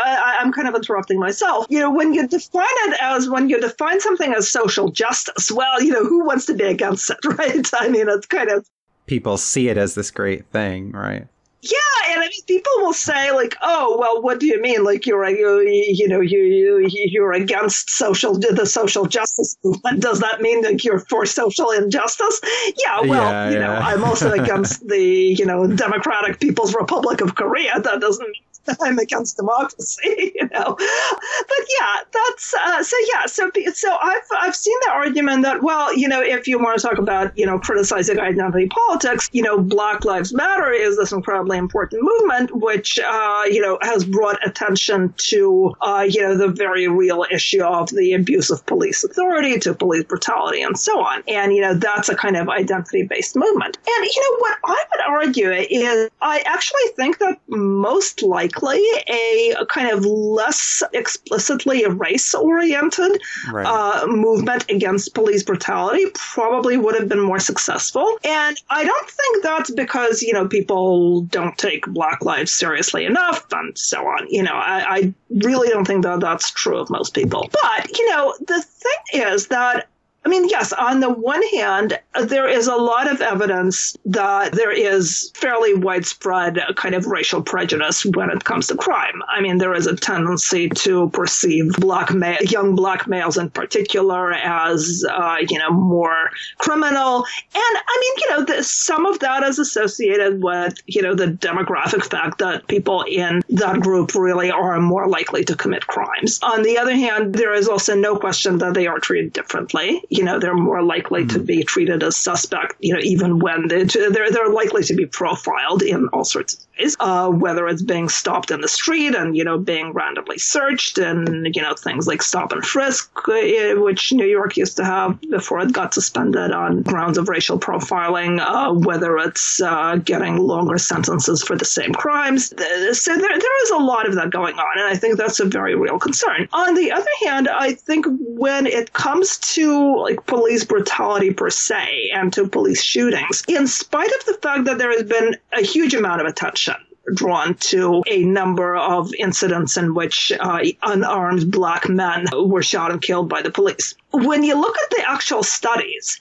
I'm kind of interrupting myself. When you define it as, when you define something as social justice, well, who wants to be against it, right? I mean, it's kind of... People see it as this great thing, right? Yeah, and I mean, people will say, like, oh, well, what do you mean? Like, you're against the social justice movement. Does that mean that you're for social injustice? Yeah, well, I'm also against the, Democratic People's Republic of Korea. That doesn't mean I'm against democracy, But yeah, that's so I've seen the argument that, well, if you want to talk about, criticizing identity politics, Black Lives Matter is this incredibly important movement, which, has brought attention to, the very real issue of the abuse of police authority, to police brutality and so on. And, that's a kind of identity-based movement. And, what I would argue is I actually think that most likely a kind of less explicitly race-oriented right. Movement against police brutality probably would have been more successful. And I don't think that's because, people don't take Black lives seriously enough and so on. I really don't think that that's true of most people. But, the thing is that, I mean, yes, on the one hand, there is a lot of evidence that there is fairly widespread kind of racial prejudice when it comes to crime. I mean, there is a tendency to perceive young Black males in particular as, more criminal. And I mean, some of that is associated with, the demographic fact that people in that group really are more likely to commit crimes. On the other hand, there is also no question that they are treated differently. They're more likely to be treated as suspect, even when they're likely to be profiled in all sorts of ways, whether it's being stopped in the street and, being randomly searched and, things like stop and frisk, which New York used to have before it got suspended on grounds of racial profiling, whether it's getting longer sentences for the same crimes. So there is a lot of that going on, and I think that's a very real concern. On the other hand, I think when it comes to police brutality per se and to police shootings, in spite of the fact that there has been a huge amount of attention drawn to a number of incidents in which unarmed Black men were shot and killed by the police, when you look at the actual studies,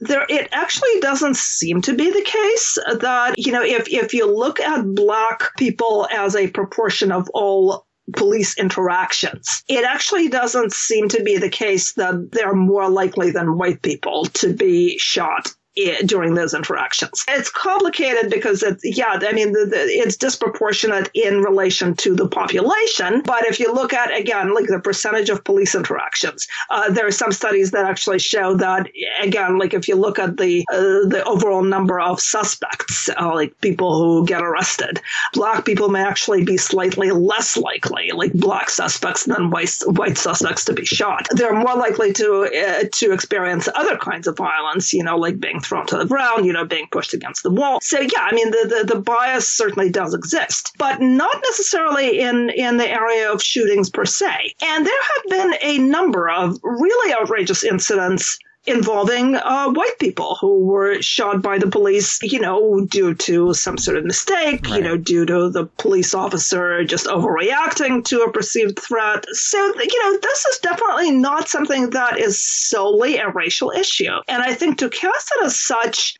it actually doesn't seem to be the case that, if you look at Black people as a proportion of all police interactions, it actually doesn't seem to be the case that they're more likely than white people to be shot during those interactions. It's complicated because it's disproportionate in relation to the population. But if you look at, again, like the percentage of police interactions, there are some studies that actually show that, again, like if you look at the overall number of suspects, like people who get arrested, Black people may actually be slightly less likely, like Black suspects than white suspects to be shot. They're more likely to experience other kinds of violence, like being thrown to the ground, being pushed against the wall. So, yeah, I mean, the bias certainly does exist, but not necessarily in the area of shootings per se. And there have been a number of really outrageous incidents involving white people who were shot by the police, due to some sort of mistake, right. Due to the police officer just overreacting to a perceived threat. So, this is definitely not something that is solely a racial issue. And I think to cast it as such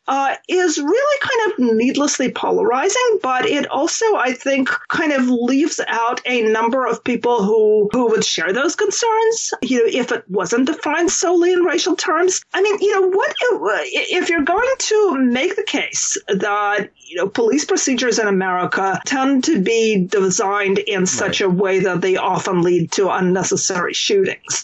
is really kind of needlessly polarizing, but it also, I think, kind of leaves out a number of people who would share those concerns, if it wasn't defined solely in racial terms. is, I mean, you know, what if you're going to make the case that, you know, police procedures in America tend to be designed in such a way that they often lead to unnecessary shootings,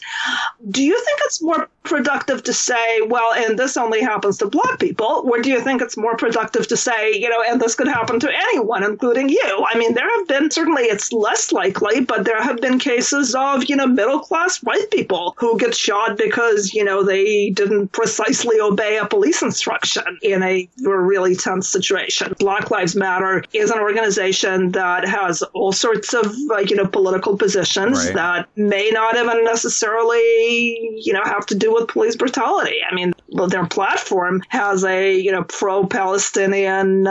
do you think it's more productive to say, well, and this only happens to black people, or do you think it's more productive to say, you know, and this could happen to anyone, including you? I mean, there have been, certainly it's less likely, but there have been cases of, you know, middle-class white people who get shot because, you know, they didn't precisely obey a police instruction in a really tense situation. Black Lives Matter is an organization that has all sorts of, you know, political positions that may not even necessarily, you know, have to do with police brutality. I mean, their platform has a, you know, pro-Palestinian...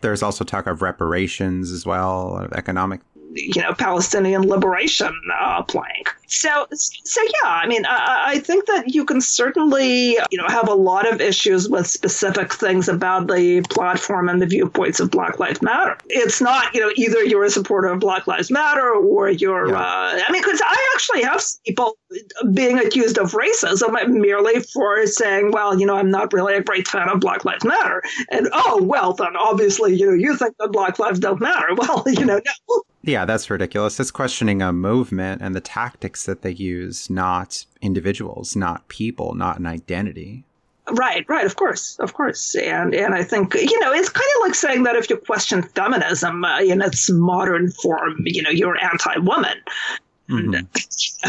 There's also talk of reparations as well, of economic... you know, Palestinian liberation plank. So yeah, I mean, I think that you can certainly, you know, have a lot of issues with specific things about the platform and the viewpoints of Black Lives Matter. It's not, you know, either you're a supporter of Black Lives Matter or you're, I mean, because I actually have people being accused of racism merely for saying, well, you know, I'm not really a great fan of Black Lives Matter. And, oh, well, then obviously, you know, you think that Black Lives don't matter. Well, you know, no. Yeah, that's ridiculous. It's questioning a movement and the tactics that they use, not individuals, not people, not an identity. Right, of course. And I think, you know, it's kind of like saying that if you question feminism in its modern form, you know, you're anti-woman. Mm-hmm. You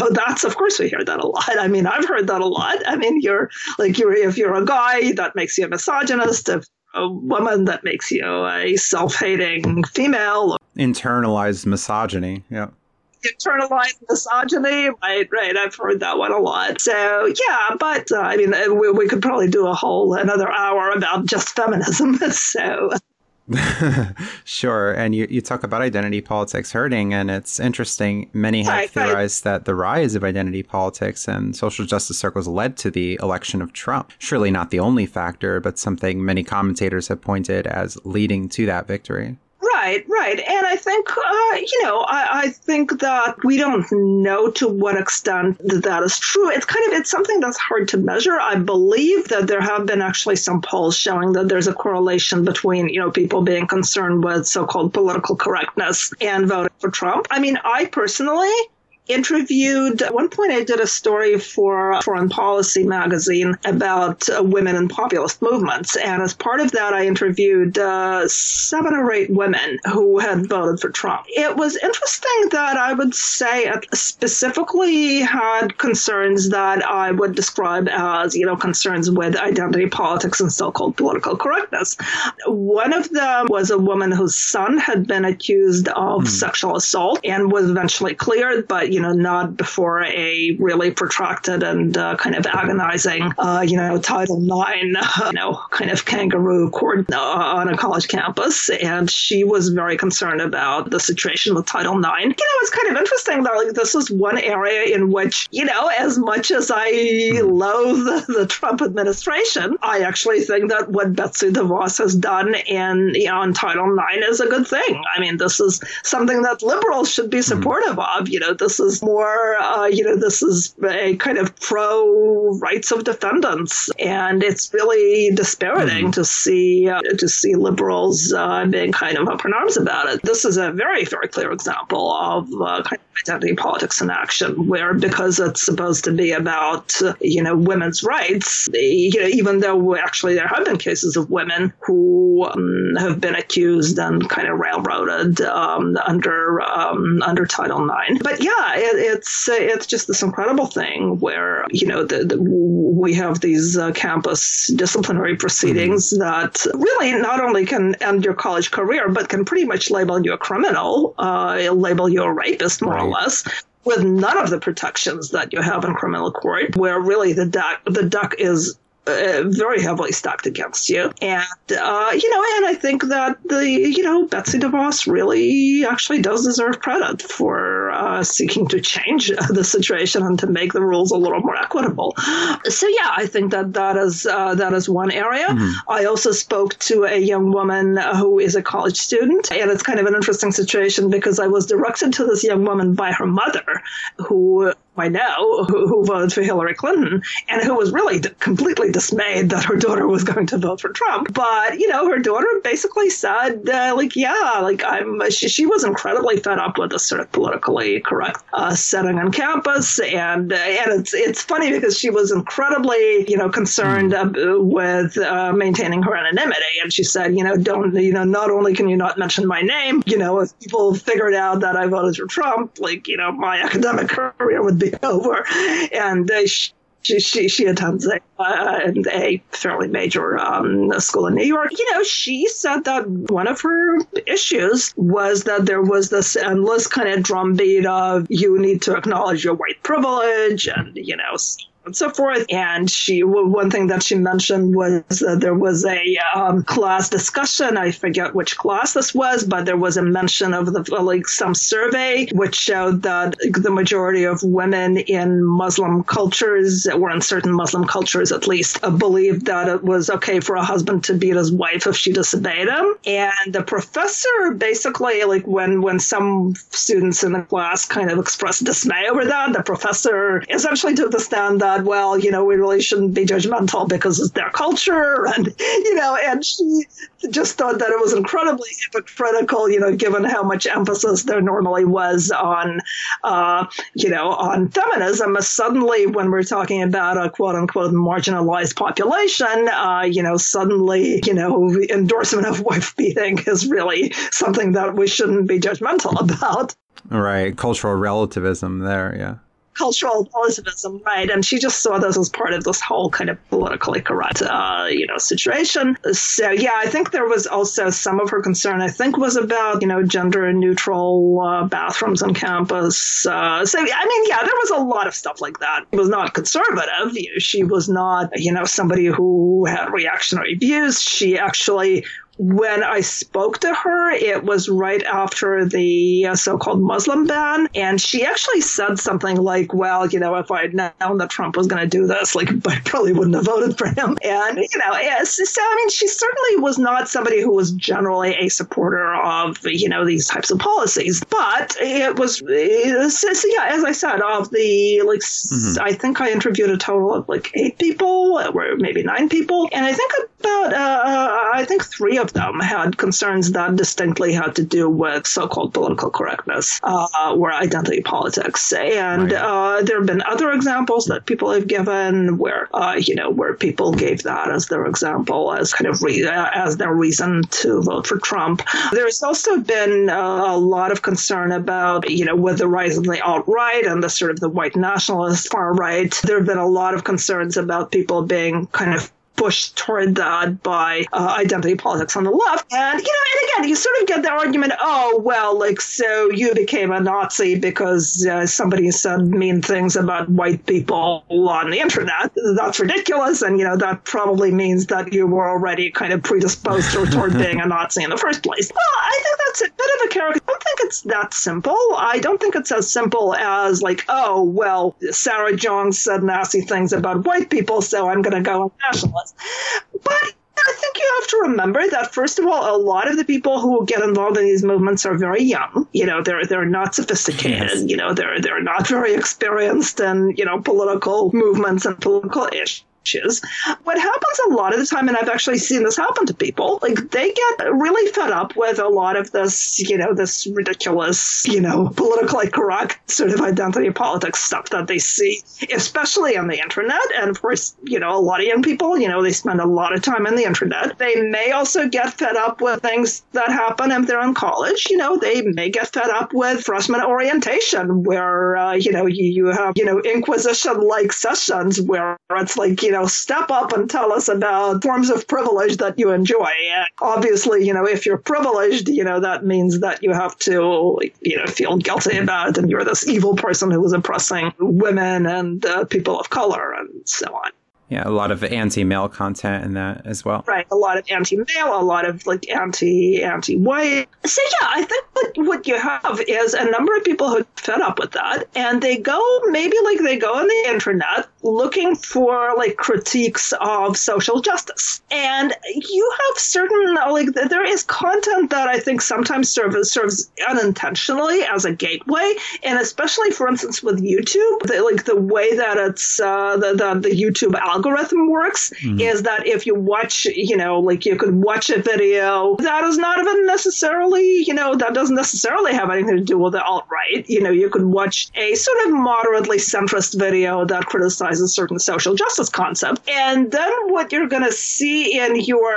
know, that's, of course, we hear that a lot. I mean, I've heard that a lot. I mean, if you're a guy, that makes you a misogynist. If a woman, that makes you a self-hating female. Internalized misogyny, yeah. Internalized misogyny, right. I've heard that one a lot. So, yeah, but, I mean, we could probably do another hour about just feminism, so... Sure. And you talk about identity politics hurting, and it's interesting. Many have theorized that the rise of identity politics and social justice circles led to the election of Trump. Surely not the only factor, but something many commentators have pointed as leading to that victory. Right. And I think, you know, I think that we don't know to what extent that is true. It's something that's hard to measure. I believe that there have been actually some polls showing that there's a correlation between, you know, people being concerned with so-called political correctness and voting for Trump. I mean, I personally... at one point I did a story for Foreign Policy magazine about women in populist movements. And as part of that, I interviewed 7 or 8 women who had voted for Trump. It was interesting that I would say specifically had concerns that I would describe as, you know, concerns with identity politics and so-called political correctness. One of them was a woman whose son had been accused of sexual assault and was eventually cleared, but, you know, not before a really protracted and kind of agonizing, you know, Title IX, you know, kind of kangaroo court on a college campus. And she was very concerned about the situation with Title IX. You know, it's kind of interesting that, like, this is one area in which, you know, as much as I loathe the Trump administration, I actually think that what Betsy DeVos has done on Title IX is a good thing. I mean, this is something that liberals should be supportive of. You know, this is more, you know, this is a kind of pro rights of defendants. And it's really dispiriting to see liberals being kind of up in arms about it. This is a very, very clear example of kind of identity politics in action, where because it's supposed to be about, you know, women's rights, you know, even though actually there have been cases of women who have been accused and kind of railroaded under Title IX. But yeah, it's just this incredible thing where, you know, we have these campus disciplinary proceedings that really not only can end your college career, but can pretty much label you a criminal, label you a rapist, more or less, with none of the protections that you have in criminal court, where really the duck is very heavily stacked against you. And, you know, and I think that, you know, Betsy DeVos really actually does deserve credit for seeking to change the situation and to make the rules a little more equitable. So, yeah, I think that is one area. Mm-hmm. I also spoke to a young woman who is a college student, and it's kind of an interesting situation because I was directed to this young woman by her mother, who I know, who voted for Hillary Clinton and who was really completely dismayed that her daughter was going to vote for Trump. But, you know, her daughter basically said, she was incredibly fed up with this sort of politically correct setting on campus. And it's funny because she was incredibly, you know, concerned with maintaining her anonymity. And she said, you know, not only can you not mention my name, you know, if people figured out that I voted for Trump, like, you know, my academic career would be over. And she attends a fairly major school in New York. You know, she said that one of her issues was that there was this endless kind of drumbeat of you need to acknowledge your white privilege and, you know, and so forth. And one thing that she mentioned was that there was a class discussion. I forget which class this was, but there was a mention of some survey which showed that the majority of women in Muslim cultures, or in certain Muslim cultures at least, believed that it was okay for a husband to beat his wife if she disobeyed him. And the professor basically, like when some students in the class kind of expressed dismay over that, the professor essentially took the stand that, well, you know, we really shouldn't be judgmental because it's their culture. And, you know, and she just thought that it was incredibly hypocritical, you know, given how much emphasis there normally was on, you know, on feminism. Suddenly, when we're talking about a quote unquote marginalized population, you know, suddenly, you know, endorsement of wife beating is really something that we shouldn't be judgmental about. Right. Cultural relativism there. Yeah. Cultural relativism, right? And she just saw this as part of this whole kind of politically correct, you know, situation. So, yeah, I think there was also some of her concern, I think, was about, you know, gender neutral bathrooms on campus. So, I mean, yeah, there was a lot of stuff like that. She was not conservative. She was not, you know, somebody who had reactionary views. She actually... When I spoke to her, it was right after the so-called Muslim ban. And she actually said something like, well, you know, if I had known that Trump was going to do this, like, I probably wouldn't have voted for him. And, you know, so, I mean, she certainly was not somebody who was generally a supporter of, you know, these types of policies. But it was, yeah, as I said, of the, like, mm-hmm. I think I interviewed a total of, like, 8 people, or maybe 9 people. And I think about, I think 3 of them had concerns that distinctly had to do with so-called political correctness or identity politics. And there have been other examples that people have given where people gave that as their example, as kind of as their reason to vote for Trump. There's also been a lot of concern about, you know, with the rise of the alt-right and the sort of the white nationalist far right, there have been a lot of concerns about people being kind of pushed toward that by identity politics on the left. And, you know, and again, you sort of get the argument, oh, well, like, so you became a Nazi because somebody said mean things about white people on the internet. That's ridiculous. And, you know, that probably means that you were already kind of predisposed toward being a Nazi in the first place. Well, I think that's a bit of a caricature. I don't think it's that simple. I don't think it's as simple as, like, oh, well, Sarah Jones said nasty things about white people, so I'm going to go nationalist. But I think you have to remember that, first of all, a lot of the people who get involved in these movements are very young. You know, they're not sophisticated. Yes. You know, they're not very experienced in, you know, political movements and political issues. What happens a lot of the time, and I've actually seen this happen to people, like they get really fed up with a lot of this, you know, this ridiculous, you know, politically correct sort of identity politics stuff that they see, especially on the internet. And of course, you know, a lot of young people, you know, they spend a lot of time on the internet. They may also get fed up with things that happen if they're in college. You know, they may get fed up with freshman orientation where, you know, you have, you know, Inquisition-like sessions where it's like, you know, step up and tell us about forms of privilege that you enjoy. And obviously, you know, if you're privileged, you know, that means that you have to, you know, feel guilty about it. And you're this evil person who is oppressing women and people of color and so on. Yeah, a lot of anti-male content in that as well. Right. A lot of anti-male, a lot of like anti-white. So, yeah, I think what you have is a number of people who are fed up with that, and they go, maybe like they go on the internet looking for like critiques of social justice. And you have certain, like, there is content that I think sometimes serves unintentionally as a gateway. And especially, for instance, with YouTube, the way that it's the YouTube algorithm works is that if you watch, you could watch a video that is not even necessarily, that doesn't necessarily have anything to do with the alt-right. You could watch a sort of moderately centrist video that criticizes certain social justice concept. And then what you're going to see in your,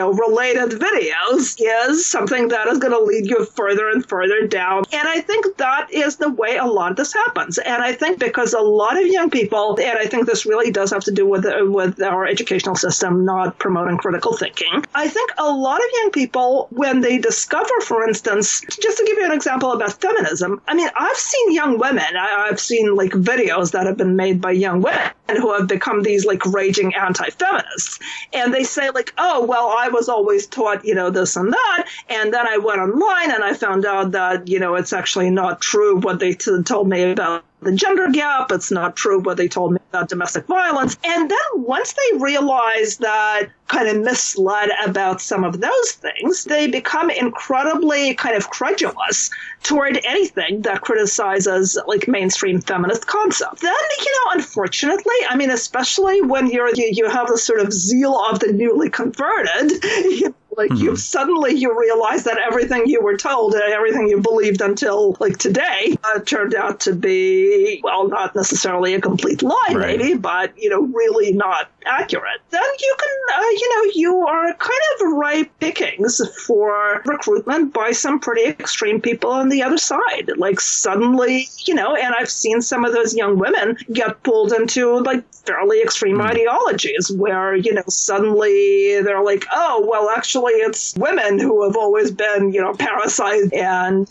related videos is something that is going to lead you further and further down. And I think that is the way a lot of this happens. And I think because a lot of young people, and I think this really does have to do with our educational system not promoting critical thinking, I think a lot of young people, when they discover, for instance, just to give you an example about feminism, I mean, I've seen young women, I've seen videos that have been made by young women who have become these raging anti-feminists. And they say I was always taught, this and that. And then I went online and I found out that, it's actually not true what they told me about the gender gap. It's not true what they told me about domestic violence. And then once they realize that kind of misled about some of those things, they become incredibly kind of credulous toward anything that criticizes mainstream feminist concepts. Then, unfortunately, I mean, especially when you have this sort of zeal of the newly converted, you suddenly you realize that everything you were told, everything you believed until today turned out to be, well, not necessarily a complete lie, right, maybe, but, really not accurate. Then you can, you are kind of ripe pickings for recruitment by some pretty extreme people on the other side. Suddenly, and I've seen some of those young women get pulled into fairly extreme ideologies where, suddenly they're actually it's women who have always been, parasites and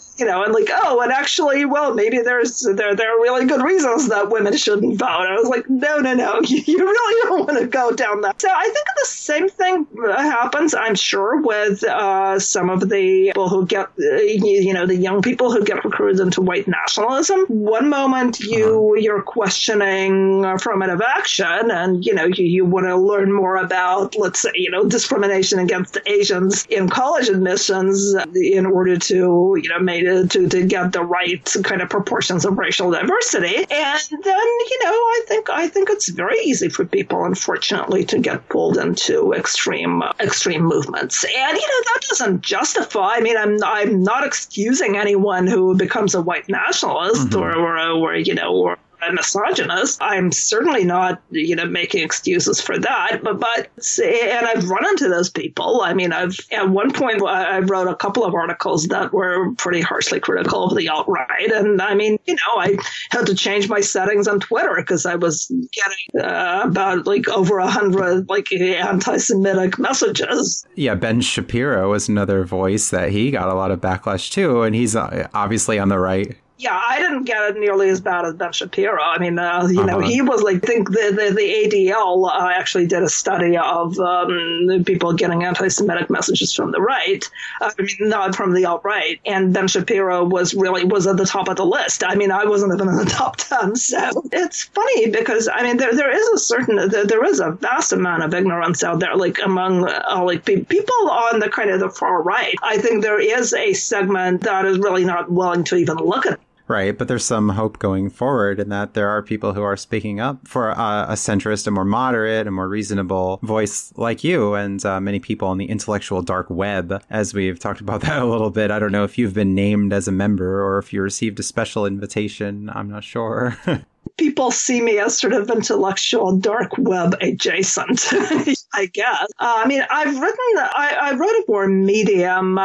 actually, well, maybe there are really good reasons that women shouldn't vote. I was no, you really don't want to go down that. So I think the same thing happens, I'm sure, with some of the people who get, the young people who get recruited into white nationalism. One moment you're questioning affirmative action and, you want to learn more about, let's say, discrimination against Asians in college admissions in order to, to get the right kind of proportions of racial diversity. And then, I think it's very easy for people, unfortunately, to get pulled into extreme movements. And, that doesn't justify, I mean, I'm not excusing anyone who becomes a white nationalist or a misogynist. I'm certainly not, making excuses for that. But I've run into those people. I mean, at one point, I wrote a couple of articles that were pretty harshly critical of the alt-right. And I mean, I had to change my settings on Twitter because I was getting about over 100 anti-Semitic messages. Yeah, Ben Shapiro was another voice that he got a lot of backlash too. And he's obviously on the right. Yeah, I didn't get it nearly as bad as Ben Shapiro. I mean, he was I think the ADL actually did a study of people getting anti-Semitic messages from the right. I mean, not from the alt-right. And Ben Shapiro was at the top of the list. I mean, I wasn't even in the top 10. So it's funny because, I mean, there is a vast amount of ignorance out there, among people on the kind of the far right. I think there is a segment that is really not willing to even look at it. Right. But there's some hope going forward in that there are people who are speaking up for a centrist, a more moderate, a more reasonable voice like you and many people on the intellectual dark web, as we've talked about that a little bit. I don't know if you've been named as a member or if you received a special invitation. I'm not sure. People see me as sort of intellectual dark web adjacent, I guess. I mean, I wrote for Medium,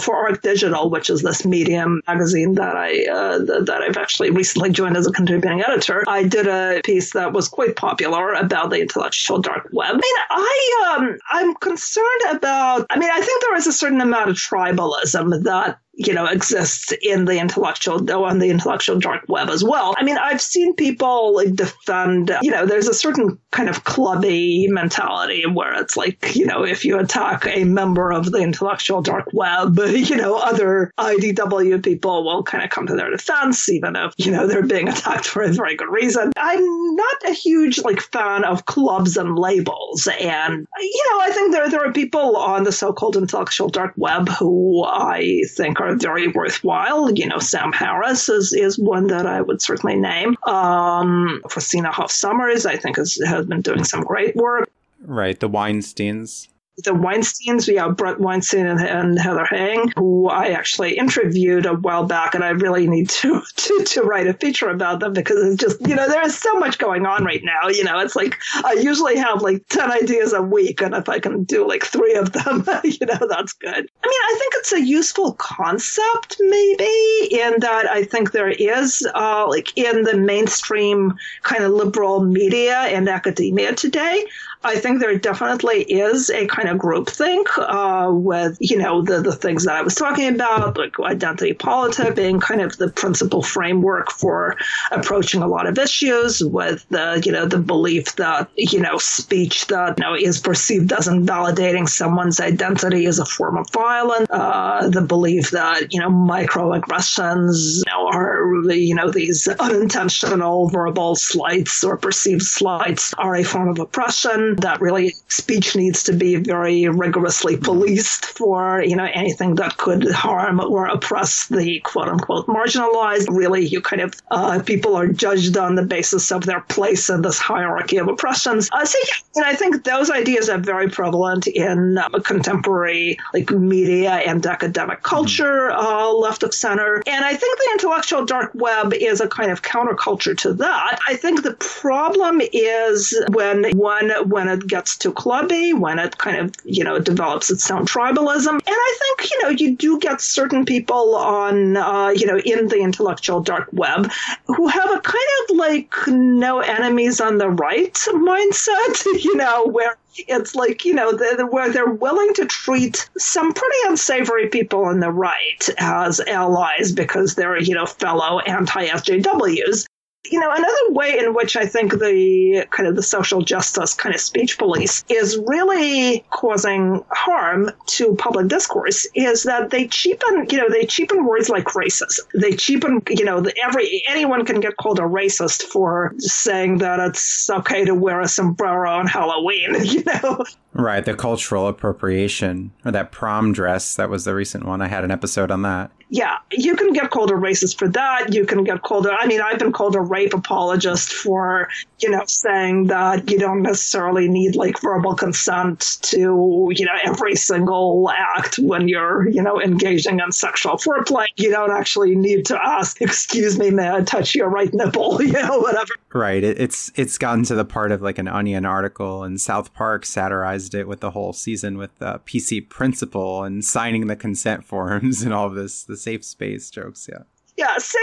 for Arc Digital, which is this Medium magazine that I've actually recently joined as a contributing editor. I did a piece that was quite popular about the intellectual dark web. I mean, I'm concerned about, I mean, I think there is a certain amount of tribalism that you know, exists in the intellectual, on the intellectual dark web as well. I mean, I've seen people like defend, you know, there's a certain kind of clubby mentality where it's like, you know, if you attack a member of the intellectual dark web, you know, other IDW people will kind of come to their defense, even if, you know, they're being attacked for a very good reason. I'm not a huge like fan of clubs and labels. And, you know, I think there are people on the so-called intellectual dark web who I think are very worthwhile. You know, Sam Harris is one that I would certainly name. Christina Hoff Summers, I think, has been doing some great work. Right. The Weinsteins, we have Brent Weinstein and Heather Hang, who I actually interviewed a while back, and I really need to write a feature about them because it's just, you know, there is so much going on right now. You know, it's like I usually have like 10 ideas a week, and if I can do like 3 of them, you know, that's good. I mean, I think it's a useful concept maybe in that I think there is like in the mainstream kind of liberal media and academia today, I think there definitely is a kind of groupthink with, you know, the things that I was talking about, like identity politics being kind of the principal framework for approaching a lot of issues with the, you know, the belief that, you know, speech that, you know, is perceived as invalidating someone's identity is a form of violence, the belief that, you know, microaggressions, you know, are, you know, these unintentional verbal slights or perceived slights are a form of oppression. That really speech needs to be very rigorously policed for, you know, anything that could harm or oppress the quote unquote marginalized. Really, you kind of people are judged on the basis of their place in this hierarchy of oppressions. So, yeah, and I think those ideas are very prevalent in contemporary like media and academic culture, left of center. And I think the intellectual dark web is a kind of counterculture to that. I think the problem is when it gets too clubby, when it kind of, you know, develops its own tribalism. And I think, you know, you do get certain people on, you know, in the intellectual dark web who have a kind of like no enemies on the right mindset, you know, where it's like, you know, where they're willing to treat some pretty unsavory people on the right as allies because they're, you know, fellow anti-SJWs. You know, another way in which I think the kind of the social justice kind of speech police is really causing harm to public discourse is that they cheapen words like racist. They cheapen, you know, anyone can get called a racist for saying that it's okay to wear a sombrero on Halloween, you know. Right. The cultural appropriation or that prom dress. That was the recent one. I had an episode on that. Yeah, you can get called a racist for that. You can get called I've been called a rape apologist for, you know, saying that you don't necessarily need like verbal consent to, you know, every single act when you're, you know, engaging in sexual foreplay. You don't actually need to ask, excuse me, may I touch your right nipple, you know, whatever. Right. It's gotten to the part of like an Onion article, and South Park satirized it with the whole season with PC Principal and signing the consent forms and all of this. Safe space jokes, yeah. So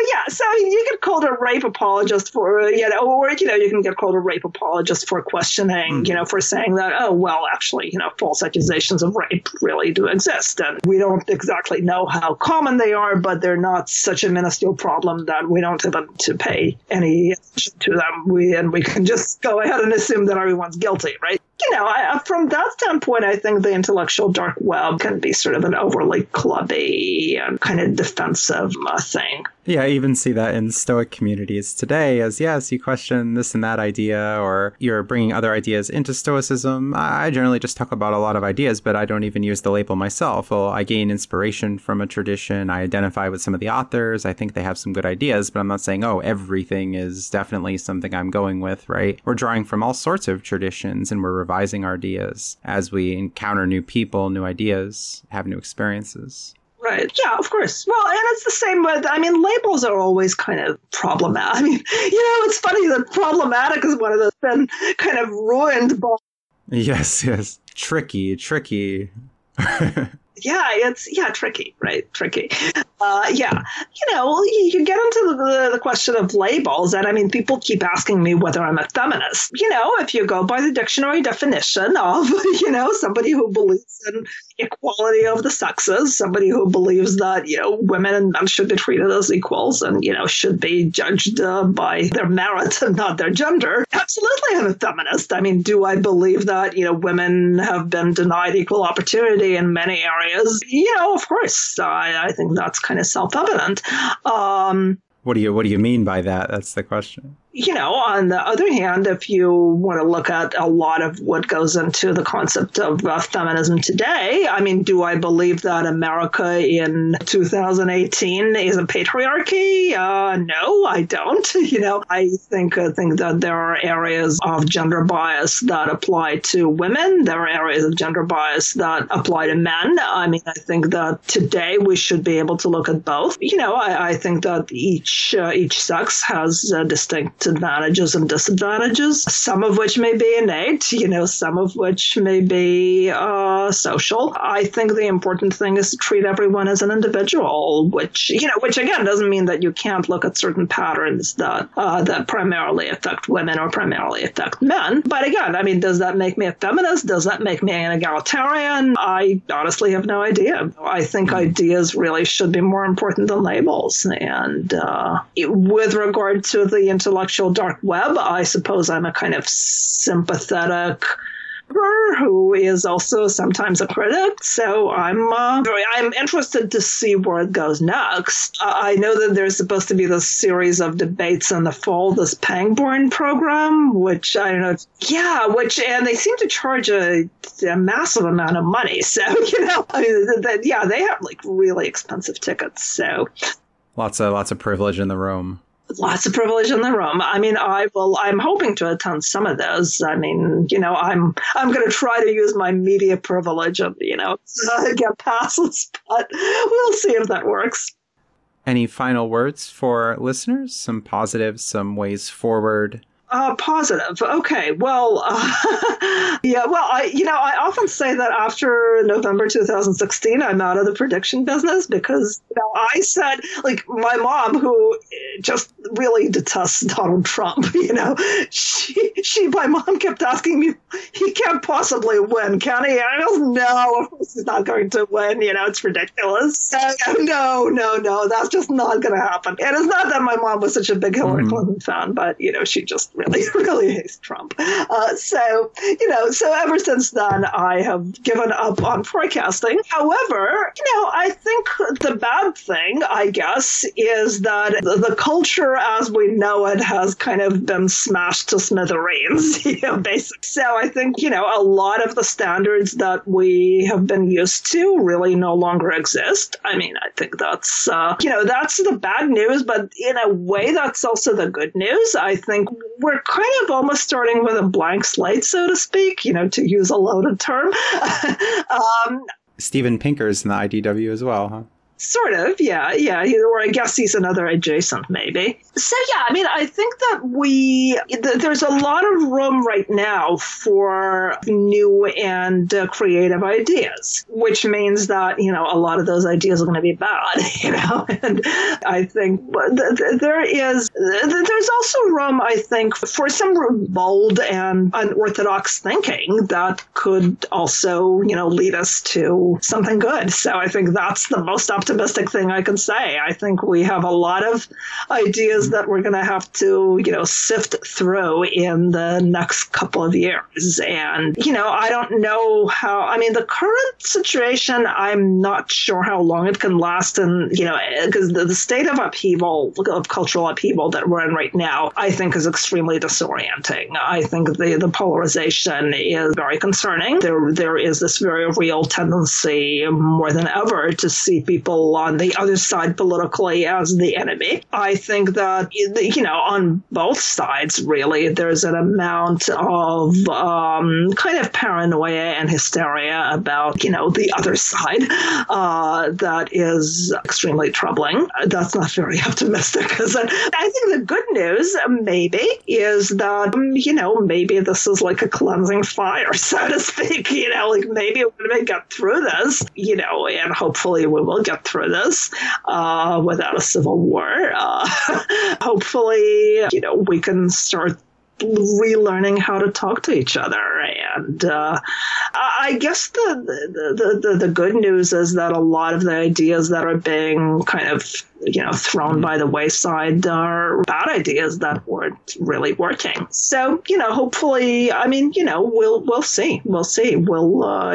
you get called a rape apologist for, you know, or, you know, you can get called a rape apologist for questioning, you know, for saying that, oh, well, actually, you know, false accusations of rape really do exist. And we don't exactly know how common they are, but they're not such a minuscule problem that we don't have to pay any attention to them. We can just go ahead and assume that everyone's guilty, right? You know, from that standpoint, I think the intellectual dark web can be sort of an overly clubby and kind of defensive thing. Yeah, I even see that in Stoic communities today as, yes, you question this and that idea, or you're bringing other ideas into Stoicism. I generally just talk about a lot of ideas, but I don't even use the label myself. Well, I gain inspiration from a tradition. I identify with some of the authors. I think they have some good ideas, but I'm not saying, oh, everything is definitely something I'm going with, right? We're drawing from all sorts of traditions, and we're revising our ideas as we encounter new people, new ideas, have new experiences. Right. Yeah, of course. Well, and it's the same with, I mean, labels are always kind of problematic. I mean, you know, it's funny that problematic is one of those been kind of ruined by. Yes. Tricky. Tricky. You know, you get into the question of labels. And I mean, people keep asking me whether I'm a feminist. You know, if you go by the dictionary definition of, you know, somebody who believes in equality of the sexes, somebody who believes that, you know, women and men should be treated as equals and, you know, should be judged by their merit and not their gender. Absolutely, I'm a feminist. I mean, do I believe that, you know, women have been denied equal opportunity in many areas? You know, of course, I think that's kind of self-evident. What do you mean by that? That's the question. You know, on the other hand, if you want to look at a lot of what goes into the concept of feminism today, I mean, do I believe that America in 2018 is a patriarchy? No, I don't. You know, I think that there are areas of gender bias that apply to women. There are areas of gender bias that apply to men. I mean, I think that today we should be able to look at both. You know, I think that each sex has distinct advantages and disadvantages, some of which may be innate, you know, some of which may be social. I think the important thing is to treat everyone as an individual, which again doesn't mean that you can't look at certain patterns that primarily affect women or primarily affect men. But again, I mean, does that make me a feminist? Does that make me an egalitarian? I honestly have no idea. I think ideas really should be more important than labels. And with regard to the intellectual dark web, I suppose I'm a kind of sympathetic who is also sometimes a critic. So I'm interested to see where it goes next. I know that there's supposed to be this series of debates in the fall, this Pangborn program, which I don't know. Yeah, and they seem to charge a massive amount of money. So, you know, I mean, they have like really expensive tickets. So lots of privilege in the room. Lots of privilege in the room. I mean, I'm hoping to attend some of those. I mean, you know, I'm going to try to use my media privilege of, you know, get passes, but we'll see if that works. Any final words for listeners? Some positives, some ways forward? Positive. Okay. Well, yeah, well, I often say that after November 2016, I'm out of the prediction business because, you know, I said, like, my mom, who just really detests Donald Trump, you know, my mom kept asking me, he can't possibly win, can he? And I was, no, of course he's not going to win. You know, it's ridiculous. So, no, that's just not going to happen. And it's not that my mom was such a big Hillary Clinton fan, but, you know, she just really hates Trump. So ever since then, I have given up on forecasting. However, you know, I think the bad thing, I guess, is that the culture as we know it has kind of been smashed to smithereens, you know, basically. So I think, you know, a lot of the standards that we have been used to really no longer exist. I mean, I think that's, you know, that's the bad news, but in a way, that's also the good news. I think we're kind of almost starting with a blank slate, so to speak, you know, to use a loaded term. Steven Pinker's in the IDW as well, huh? Sort of, yeah. Or I guess he's another adjacent, maybe. So, yeah, I mean, I think that there's a lot of room right now for new and creative ideas, which means that, you know, a lot of those ideas are going to be bad, you know. And I think there's also room, I think, for some bold and unorthodox thinking that could also, you know, lead us to something good. So I think that's the most optimistic thing I can say. I think we have a lot of ideas that we're going to have to, you know, sift through in the next couple of years. And, you know, I don't know how, I mean, the current situation, I'm not sure how long it can last. And, you know, because the state of upheaval, of cultural upheaval that we're in right now, I think is extremely disorienting. I think the polarization is very concerning. There is this very real tendency more than ever to see people on the other side politically as the enemy. I think that, you know, on both sides, really, there's an amount of kind of paranoia and hysteria about, you know, the other side that is extremely troubling. That's not very optimistic, is it? I think the good news, maybe, is that, you know, maybe this is like a cleansing fire, so to speak. You know, like maybe we're going to get through this, you know, and hopefully we will get through this without a civil war. Hopefully, you know, we can start relearning how to talk to each other. And I guess the good news is that a lot of the ideas that are being kind of, you know, thrown by the wayside are bad ideas that weren't really working. So, you know, hopefully, I mean, you know, we'll see. We'll,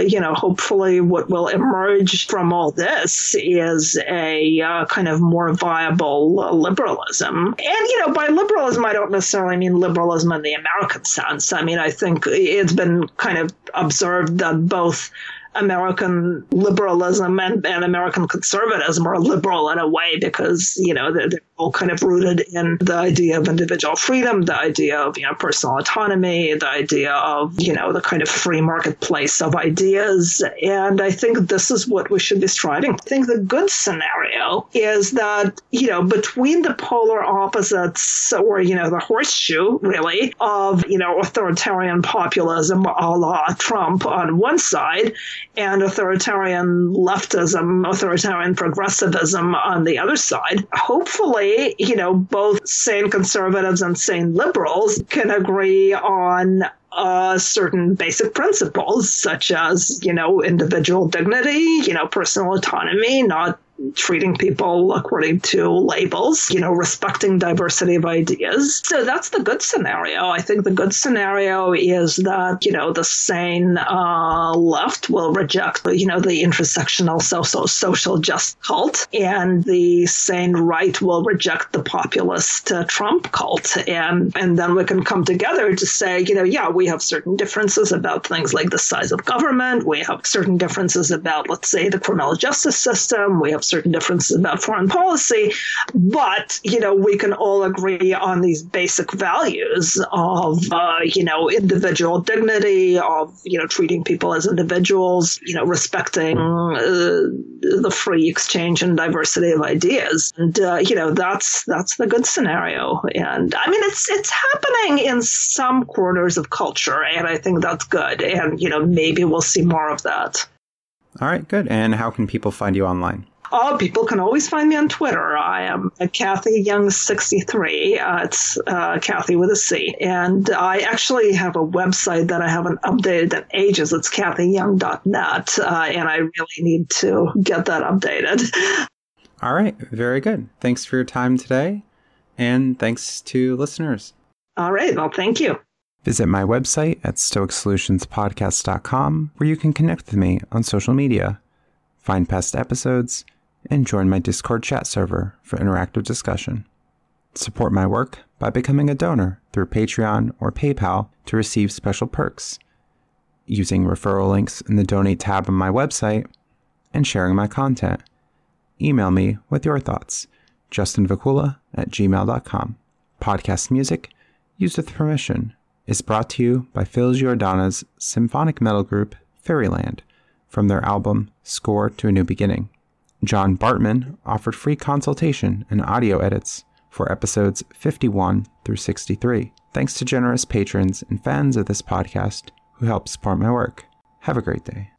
you know, hopefully what will emerge from all this is a kind of more viable liberalism. And, you know, by liberalism, I don't necessarily mean liberalism in the American sense. I mean, I think it's been kind of observed that both American liberalism and American conservatism are liberal in a way because, you know, they're all kind of rooted in the idea of individual freedom, the idea of, you know, personal autonomy, the idea of, you know, the kind of free marketplace of ideas. And I think this is what we should be striving. I think the good scenario is that, you know, between the polar opposites or, you know, the horseshoe really of, you know, authoritarian populism a la Trump on one side and authoritarian leftism, authoritarian progressivism on the other side. Hopefully, you know, both sane conservatives and sane liberals can agree on certain basic principles, such as, you know, individual dignity, you know, personal autonomy, not treating people according to labels, you know, respecting diversity of ideas. So that's the good scenario. I think the good scenario is that, you know, the sane left will reject, you know, the intersectional social just cult, and the sane right will reject the populist Trump cult. And then we can come together to say, you know, yeah, we have certain differences about things like the size of government. We have certain differences about, let's say, the criminal justice system. We have certain differences about foreign policy, but, you know, we can all agree on these basic values of, you know, individual dignity, of, you know, treating people as individuals, you know, respecting the free exchange and diversity of ideas. And, you know, that's the good scenario. And I mean, it's happening in some corners of culture, and I think that's good. And, you know, maybe we'll see more of that. All right, good. And how can people find you online? Oh, people can always find me on Twitter. I am Cathy Young 63. It's Cathy with a C. And I actually have a website that I haven't updated in ages. It's cathyyoung.net. And I really need to get that updated. All right. Very good. Thanks for your time today. And thanks to listeners. All right. Well, thank you. Visit my website at stoicsolutionspodcast.com, where you can connect with me on social media, find past episodes, and join my Discord chat server for interactive discussion. Support my work by becoming a donor through Patreon or PayPal to receive special perks, using referral links in the Donate tab on my website, and sharing my content. Email me with your thoughts, justinvacula@gmail.com. Podcast music, used with permission, is brought to you by Phil Giordana's symphonic metal group, Fairyland, from their album Score to a New Beginning. John Bartman offered free consultation and audio edits for episodes 51 through 63. Thanks to generous patrons and fans of this podcast who help support my work. Have a great day.